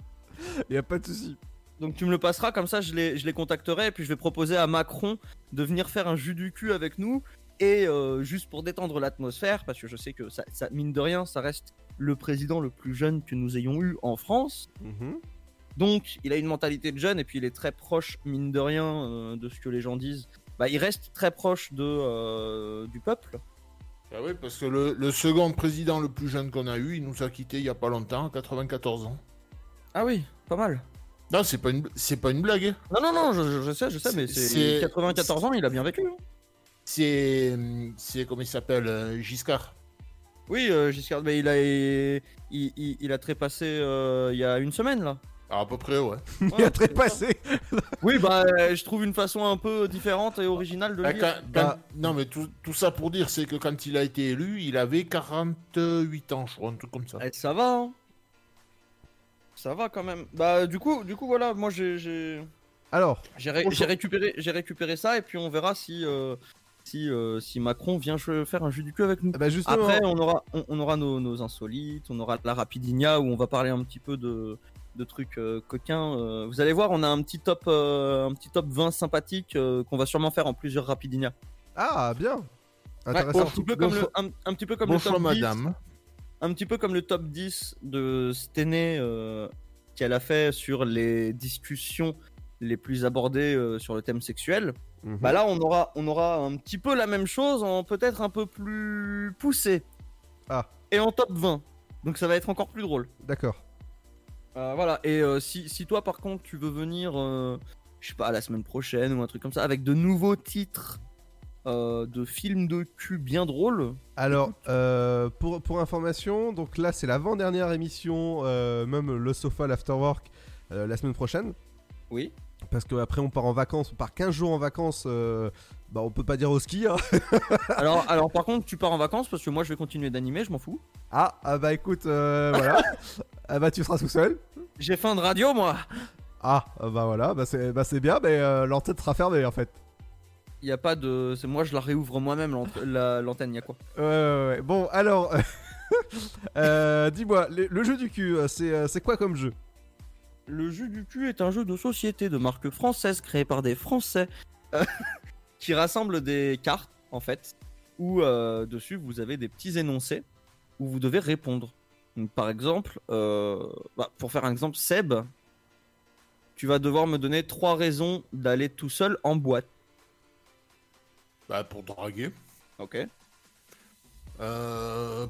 Y a pas de souci. Donc, tu me le passeras, comme ça, je les contacterai et puis je vais proposer à Macron de venir faire un jus du cul avec nous et juste pour détendre l'atmosphère parce que je sais que ça, mine de rien, ça reste le président le plus jeune que nous ayons eu en France. Donc, il a une mentalité de jeune et puis il est très proche, mine de rien, de ce que les gens disent. Bah, il reste très proche du peuple. Ah oui, parce que le second président le plus jeune qu'on a eu, il nous a quittés il n'y a pas longtemps, 94 ans. Ah oui, pas mal. Non, c'est pas une blague. Non, je sais, mais c'est 94 ans, il a bien vécu. Hein. C'est comment il s'appelle, Giscard. Oui, Giscard, mais il a trépassé il y a une semaine, là. À peu près, ouais. Il a trépassé. Oui, bah, je trouve une façon un peu différente et originale de le dire. Non, mais tout ça pour dire, c'est que quand il a été élu, il avait 48 ans, je crois, un truc comme ça. Et ça va, hein. Ça va quand même. Bah, du coup voilà, moi, j'ai... Alors j'ai récupéré ça, et puis on verra si Macron vient faire un jus du cul avec nous. Bah justement... Après, on aura nos insolites, on aura la Rapidinha, où on va parler un petit peu de trucs coquins. Vous allez voir, on a un petit top 20 sympathique qu'on va sûrement faire en plusieurs Rapidinha. Ah, bien. Intéressant. Un petit peu comme le top 10. Un petit peu comme le top 10 de cette année qu'elle a fait sur les discussions les plus abordées sur le thème sexuel. Mmh. Bah là, on aura un petit peu la même chose, en peut-être un peu plus poussé. Ah. Et en top 20. Donc ça va être encore plus drôle. D'accord. Voilà. Et si toi, par contre, tu veux venir, je sais pas, la semaine prochaine ou un truc comme ça, avec de nouveaux titres de films de cul bien drôles. Alors, pour information, donc là, c'est l'avant-dernière émission, même le Sofa, l'Afterwork, la semaine prochaine. Oui. Parce qu'après on part en vacances, on part 15 jours en vacances, bah on peut pas dire au ski hein. alors par contre tu pars en vacances parce que moi je vais continuer d'animer, je m'en fous. Ah bah écoute, voilà. Ah bah tu seras tout seul. J'ai faim de radio moi. Ah bah voilà, c'est bien, mais l'antenne sera fermée en fait. Y a pas de... C'est moi je la réouvre moi-même l'antenne, y a quoi. Ouais. Bon alors, dis-moi, le jeu du cul, c'est quoi comme jeu? Le jeu du cul est un jeu de société de marque française créé par des Français qui rassemble des cartes, en fait, où dessus vous avez des petits énoncés où vous devez répondre. Donc, par exemple, pour faire un exemple, Seb, tu vas devoir me donner 3 raisons d'aller tout seul en boîte. Bah, pour draguer. Ok.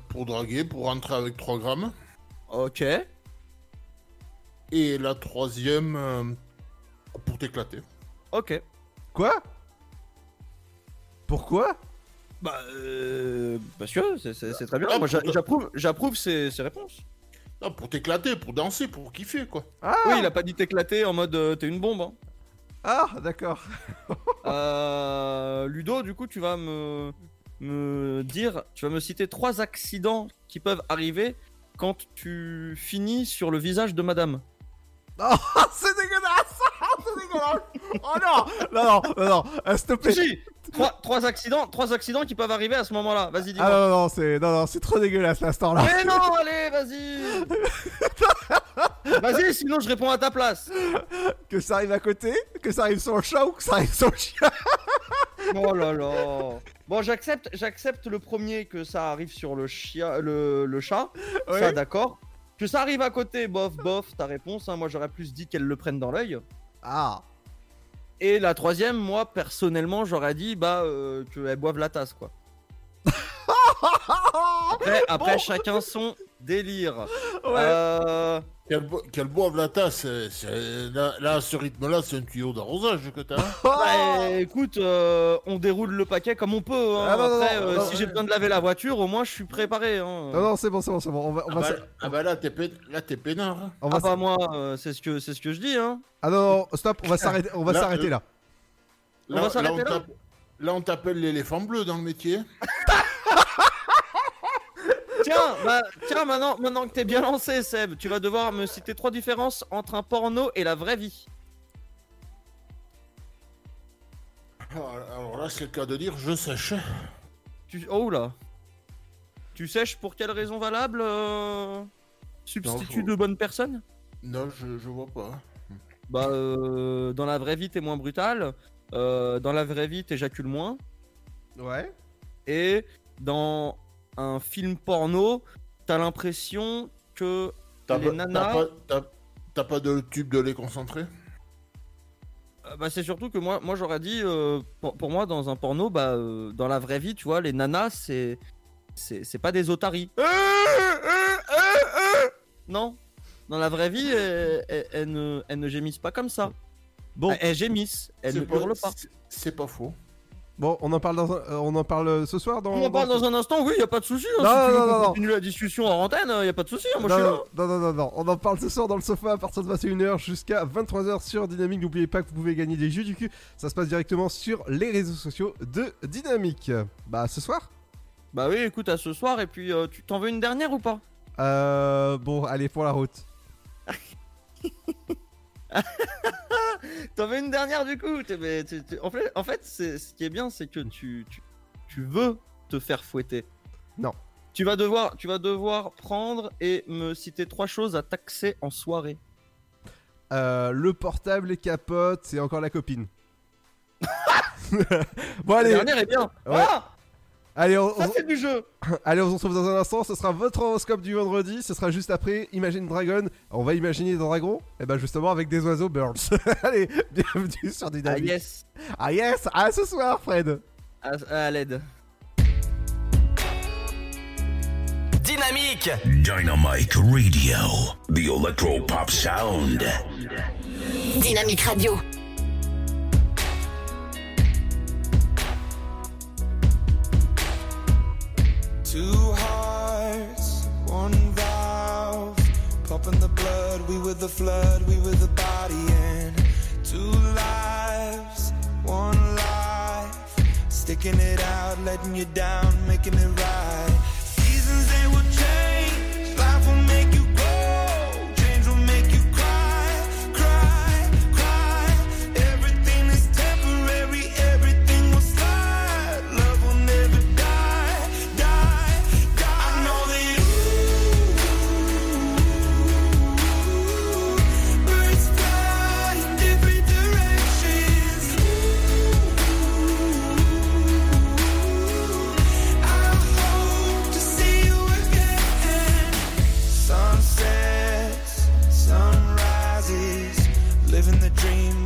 Pour draguer, pour rentrer avec 3 grammes. Ok. Et la troisième, pour t'éclater. Ok. Quoi ? Pourquoi ? Parce que c'est très bien. Moi, j'approuve ces réponses. Non, pour t'éclater, pour danser, pour kiffer, quoi. Ah ! Oui, il a pas dit t'éclater en mode t'es une bombe. Hein. Ah, d'accord. Ludo, du coup, tu vas me citer 3 accidents qui peuvent arriver quand tu finis sur le visage de madame. Oh, c'est dégueulasse! C'est dégueulasse! Oh non, s'il te plaît! Si, 3 accidents qui peuvent arriver à ce moment-là. Vas-y, dis-moi. Ah non, c'est trop dégueulasse à ce temps-là. Mais non, allez, vas-y! Vas-y, sinon je réponds à ta place. Que ça arrive à côté, que ça arrive sur le chat ou que ça arrive sur le chien. Oh là là. Bon, j'accepte le premier, que ça arrive sur le chien, le chat. Oui. Ça, d'accord. Que ça arrive à côté, bof, ta réponse. Hein. Moi, j'aurais plus dit qu'elle le prenne dans l'œil. Ah. Et la troisième, moi, personnellement, j'aurais dit qu'elle boive la tasse, quoi. Après, chacun son délire. Ouais. Qu'elle boive la tasse, là, ce rythme-là, c'est un tuyau d'arrosage que t'as. Écoute, on déroule le paquet comme on peut. Hein. Après, si j'ai besoin de laver la voiture, au moins je suis préparé. Hein. Non, c'est bon. Là, t'es peinard. Hein. C'est ce que je dis. Hein. Ah non, stop, on va s'arrêter là. Là, on t'appelle l'éléphant bleu dans le métier. Tiens, maintenant que t'es bien lancé, Seb, tu vas devoir me citer 3 différences entre un porno et la vraie vie. Alors là, c'est le cas de dire je sèche. Oh là. Tu sèches pour quelle raison valable Substitut de bonne personne? Non, je vois pas. Dans la vraie vie, t'es moins brutal. Dans la vraie vie, t'éjacules moins. Ouais. Et dans un film porno, t'as l'impression que les nanas... T'as pas de tube de lait concentré ? C'est surtout que moi j'aurais dit, pour moi, dans un porno, dans la vraie vie, tu vois, les nanas, c'est pas des otaries. Non, dans la vraie vie, elles ne gémissent pas comme ça. Bon. Elles gémissent, elles ne hurlent pas. C'est pas faux. Bon, on en parle ce soir dans... On en parle dans un instant, oui, y a pas de souci. Hein, si tu veux continuer la discussion en antenne, y a pas de souci. Hein, moi je suis là. Non, on en parle ce soir dans le sofa à partir de 21h jusqu'à 23h sur Dynamique. N'oubliez pas que vous pouvez gagner des jeux du cul. Ça se passe directement sur les réseaux sociaux de Dynamique. Ce soir. Oui, écoute, à ce soir. Et puis, tu t'en veux une dernière ou pas ? Bon, allez, pour la route. T'en veux une dernière du coup? En fait, ce qui est bien, c'est que tu veux te faire fouetter. Non. Tu vas devoir prendre et me citer 3 choses à taxer en soirée. Le portable, les capotes et encore la copine. Bon allez. La dernière est bien. Ouais. Ah Allez, ça c'est du jeu. Allez, on se retrouve dans un instant. Ce sera votre horoscope du vendredi. Ce sera juste après Imagine Dragon. On va imaginer des dragons. Et ben justement avec des oiseaux birds. Allez, bienvenue sur Dynamique. Ah yes. Ah yes. À ce soir, Fred. À l'aide. Dynamique. Dynamique Radio. The electro pop sound. Dynamique Radio. Two hearts, one valve, pumping the blood, we were the flood, we were the body, and two lives, one life, sticking it out, letting you down, making it right. Seasons, they will change, life will make you go, change will make you cry, cry, cry, everything is temporary, everything will slide, love will never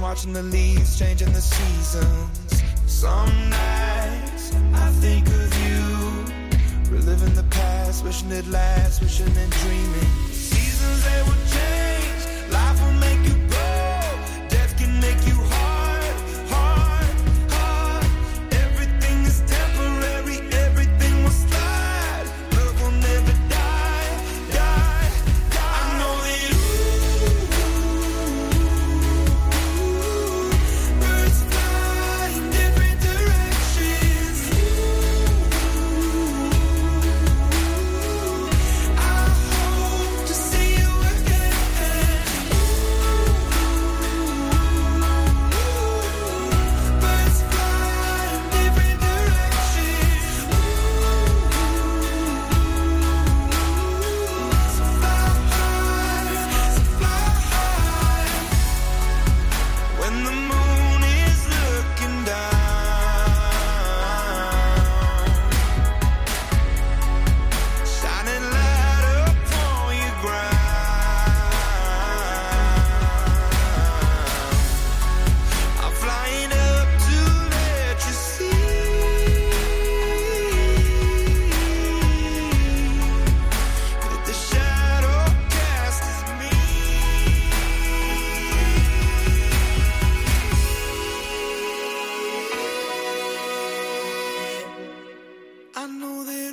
watching the leaves, changing the seasons. Some nights I think of you, reliving the past, wishing it lasts, wishing and dreaming. Seasons, they will change, life will make you go, death can make you hard, hard, hard. Everything is temporary, everything will slide, love will never die, die, die. I know that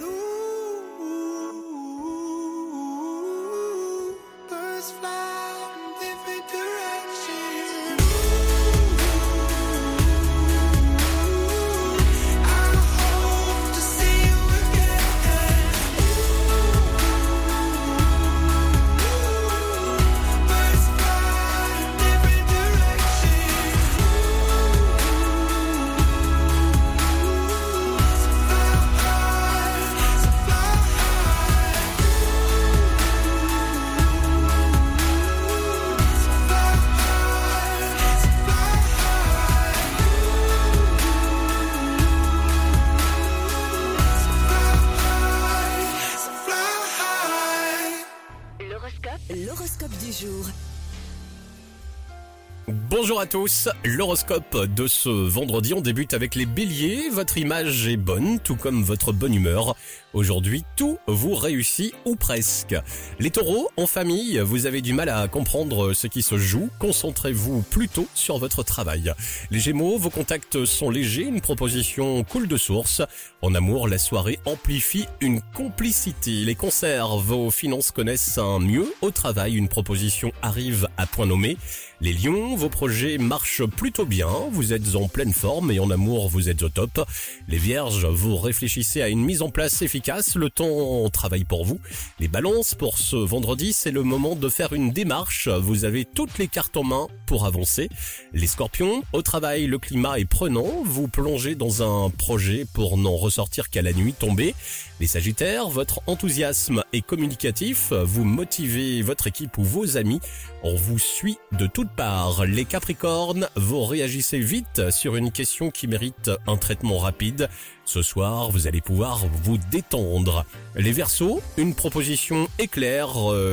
bonjour à tous, l'horoscope de ce vendredi, on débute avec les béliers, votre image est bonne, tout comme votre bonne humeur. Aujourd'hui, tout vous réussit ou presque. Les taureaux, en famille, vous avez du mal à comprendre ce qui se joue, concentrez-vous plutôt sur votre travail. Les gémeaux, vos contacts sont légers, une proposition coule de source. En amour, la soirée amplifie une complicité. Les cancers, vos finances connaissent un mieux. Au travail, une proposition arrive à point nommé. Les lions, vos projets marchent plutôt bien, vous êtes en pleine forme et en amour vous êtes au top. Les vierges, vous réfléchissez à une mise en place efficace, le temps travaille pour vous. Les balances, pour ce vendredi, c'est le moment de faire une démarche, vous avez toutes les cartes en main pour avancer. Les scorpions, au travail, le climat est prenant, vous plongez dans un projet pour n'en ressortir qu'à la nuit tombée. Les sagittaires, votre enthousiasme est communicatif, vous motivez votre équipe ou vos amis, on vous suit de toute par les Capricornes. Vous réagissez vite sur une question qui mérite un traitement rapide. Ce soir, vous allez pouvoir vous détendre. Les Verseaux, une proposition éclair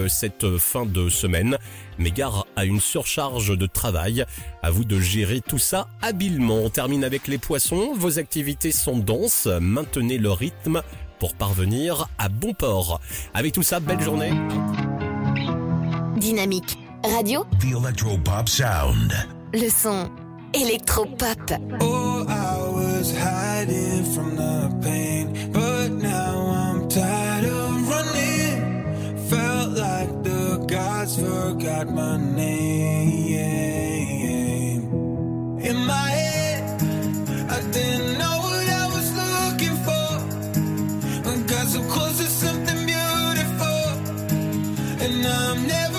cette fin de semaine, mais gare à une surcharge de travail. À vous de gérer tout ça habilement. On termine avec les Poissons. Vos activités sont denses. Maintenez le rythme pour parvenir à bon port. Avec tout ça, belle journée. Dynamique Radio. The Electropop Sound. Le son Electropop. Oh, I was hiding from the pain, but now I'm tired of running. Felt like the gods forgot my name. In my head, I didn't know what I was looking for. I got so close to something beautiful, and I'm never.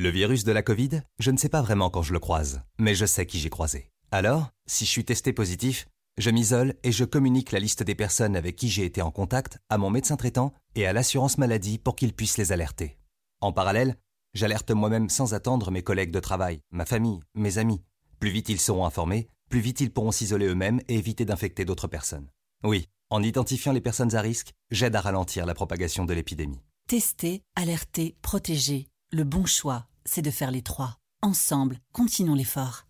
Le virus de la Covid, je ne sais pas vraiment quand je le croise, mais je sais qui j'ai croisé. Alors, si je suis testé positif, je m'isole et je communique la liste des personnes avec qui j'ai été en contact à mon médecin traitant et à l'assurance maladie pour qu'ils puissent les alerter. En parallèle, j'alerte moi-même sans attendre mes collègues de travail, ma famille, mes amis. Plus vite ils seront informés, plus vite ils pourront s'isoler eux-mêmes et éviter d'infecter d'autres personnes. Oui, en identifiant les personnes à risque, j'aide à ralentir la propagation de l'épidémie. Tester, alerter, protéger. Le bon choix, c'est de faire les trois. Ensemble, continuons l'effort.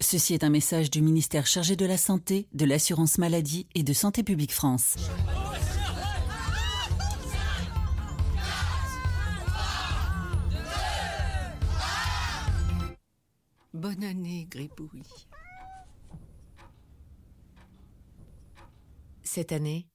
Ceci est un message du ministère chargé de la Santé, de l'Assurance Maladie et de Santé Publique France. Bonne année, Gribouille. Cette année,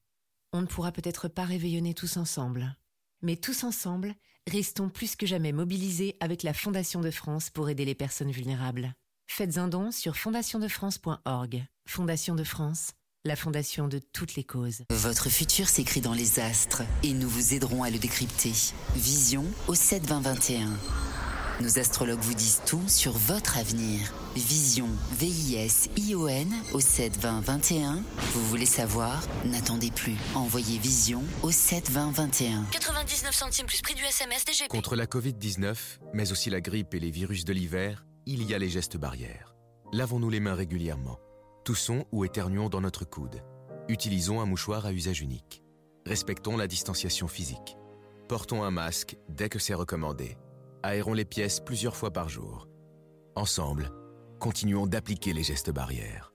on ne pourra peut-être pas réveillonner tous ensemble. Mais tous ensemble, restons plus que jamais mobilisés avec la Fondation de France pour aider les personnes vulnérables. Faites un don sur fondationdefrance.org. Fondation de France, la fondation de toutes les causes. Votre futur s'écrit dans les astres et nous vous aiderons à le décrypter. Vision au 7-20-21. Nos astrologues vous disent tout sur votre avenir. Vision, V-I-S-I-O-N au 7-20-21. Vous voulez savoir ? N'attendez plus. Envoyez Vision au 7-20-21. 99 centimes plus prix du SMS DGP. Contre la Covid-19, mais aussi la grippe et les virus de l'hiver, il y a les gestes barrières. Lavons-nous les mains régulièrement. Toussons ou éternuons dans notre coude. Utilisons un mouchoir à usage unique. Respectons la distanciation physique. Portons un masque dès que c'est recommandé. Aérons les pièces plusieurs fois par jour. Ensemble, continuons d'appliquer les gestes barrières.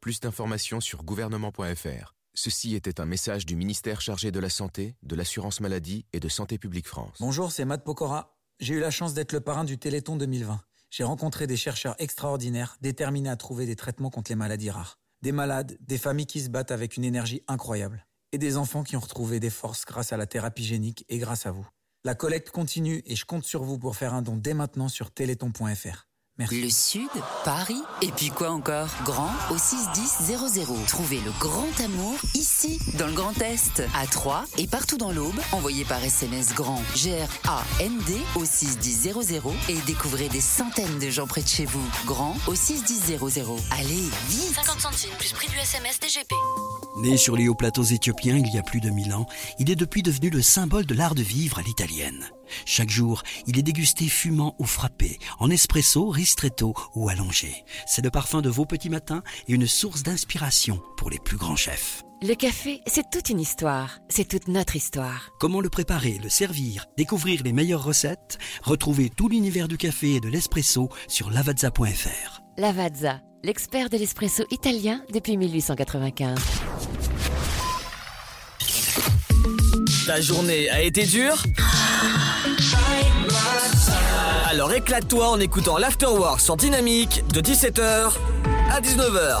Plus d'informations sur gouvernement.fr. Ceci était un message du ministère chargé de la Santé, de l'Assurance Maladie et de Santé Publique France. Bonjour, c'est Matt Pokora. J'ai eu la chance d'être le parrain du Téléthon 2020. J'ai rencontré des chercheurs extraordinaires, déterminés à trouver des traitements contre les maladies rares. Des malades, des familles qui se battent avec une énergie incroyable. Et des enfants qui ont retrouvé des forces grâce à la thérapie génique et grâce à vous. La collecte continue et je compte sur vous pour faire un don dès maintenant sur téléthon.fr. Merci. Le Sud, Paris, et puis quoi encore ? Grand au 610 00. Trouvez le grand amour ici, dans le Grand Est, à Troyes et partout dans l'Aube. Envoyez par SMS GRAND, G-R-A-N-D au 610 00 et découvrez des centaines de gens près de chez vous. Grand au 610 00. Allez, vite ! 50 centimes plus prix du SMS DGP. Né sur les hauts plateaux éthiopiens il y a plus de 1000 ans, il est depuis devenu le symbole de l'art de vivre à l'italienne. Chaque jour, il est dégusté fumant ou frappé, en espresso, ristretto ou allongé. C'est le parfum de vos petits matins et une source d'inspiration pour les plus grands chefs. Le café, c'est toute une histoire, c'est toute notre histoire. Comment le préparer, le servir, découvrir les meilleures recettes, retrouver tout l'univers du café et de l'espresso sur lavazza.fr. Lavazza, l'expert de l'espresso italien depuis 1895. Ta journée a été dure ? Alors éclate-toi en écoutant l'Afterwork sur Dynamique de 17h à 19h.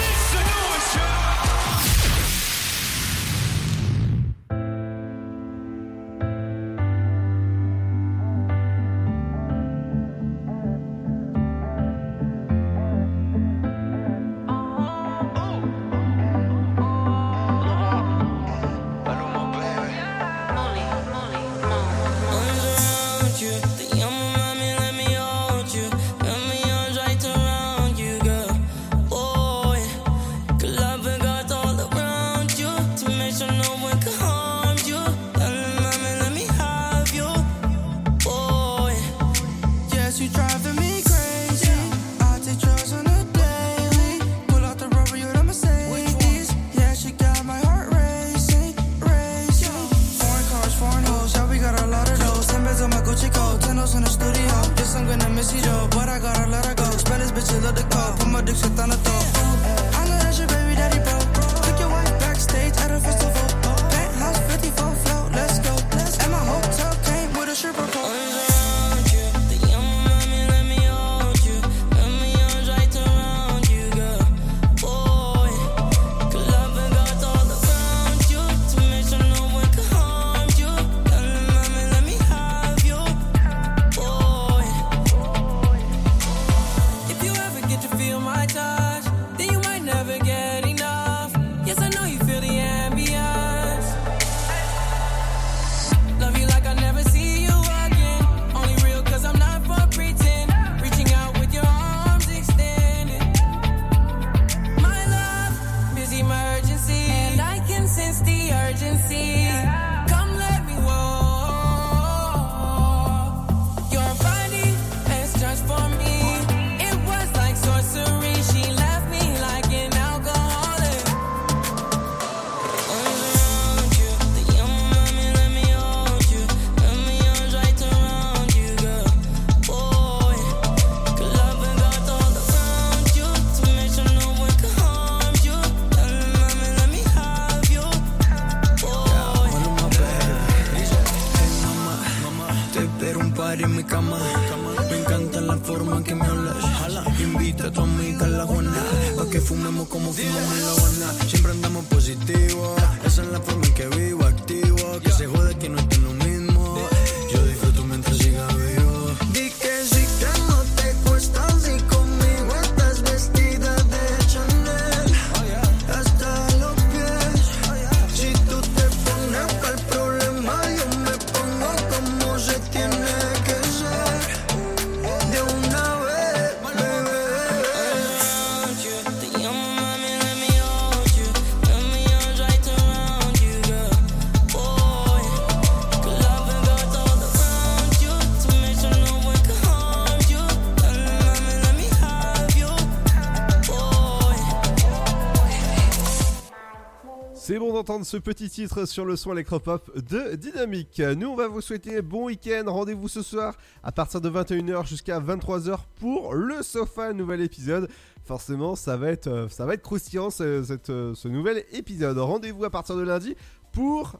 Entendre ce petit titre sur le son électropop de Dynamique. Nous, on va vous souhaiter bon week-end. Rendez-vous ce soir à partir de 21h jusqu'à 23h pour le sofa, nouvel épisode. Forcément, ça va être croustillant ce nouvel épisode. Rendez-vous à partir de lundi pour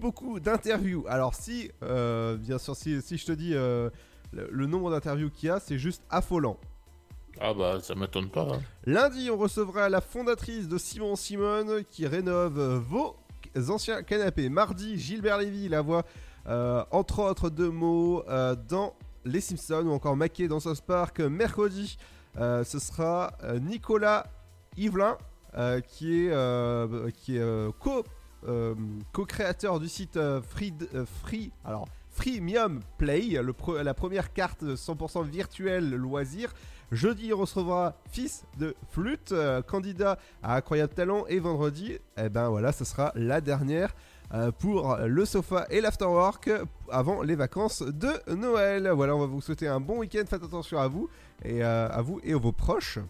beaucoup d'interviews. Alors si, bien sûr, si je te dis le nombre d'interviews qu'il y a, c'est juste affolant. Ah bah ça m'étonne pas hein. Lundi on recevra la fondatrice de Simon Simone qui rénove vos anciens canapés. Mardi Gilbert Lévy, la voix entre autres de mots dans Les Simpsons ou encore Mackay dans South Park. Mercredi ce sera Nicolas Yvelin qui est co-créateur du site Freemium Play, la première carte 100% virtuelle loisir. Jeudi, on recevra Fils de Flûte, candidat à Incroyable Talent. Et vendredi, eh ben voilà, ce sera la dernière pour le sofa et l'afterwork avant les vacances de Noël. Voilà, on va vous souhaiter un bon week-end. Faites attention à vous et à vos proches.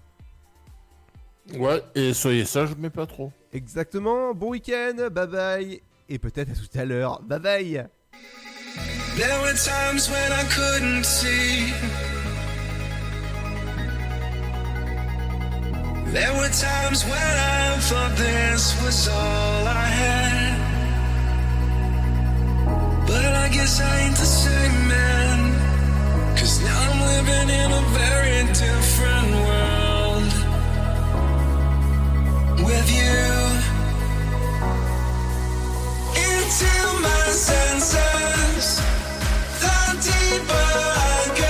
Ouais, et soyez sages, mais pas trop. Exactement. Bon week-end, bye bye. Et peut-être à tout à l'heure. Bye bye. There were times when I couldn't see. There were times when I thought this was all I had. But I guess I ain't the same man, 'cause now I'm living in a very different world with you. Until my senses, the deeper I go.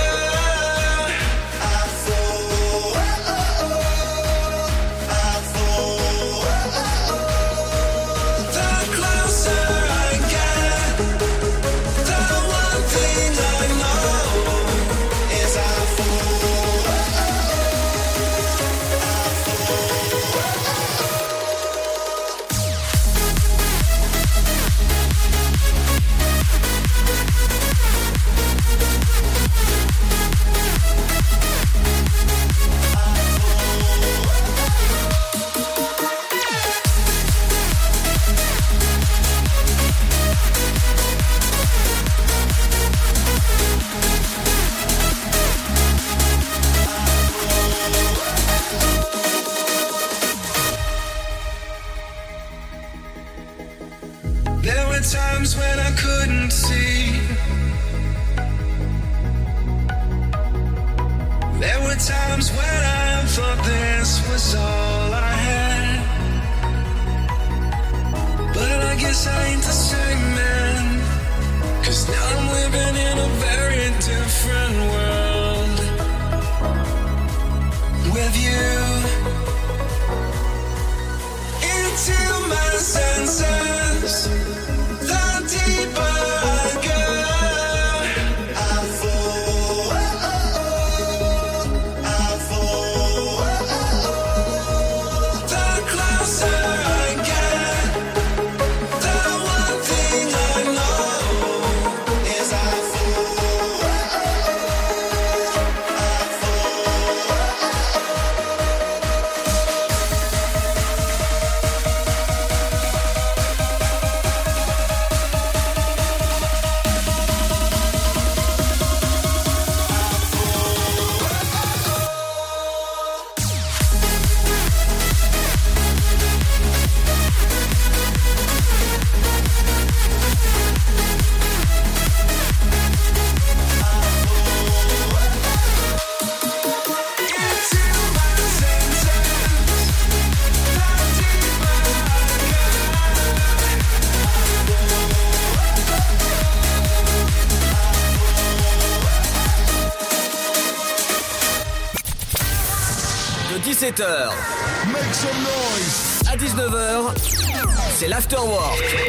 À 19h, c'est l'Afterwork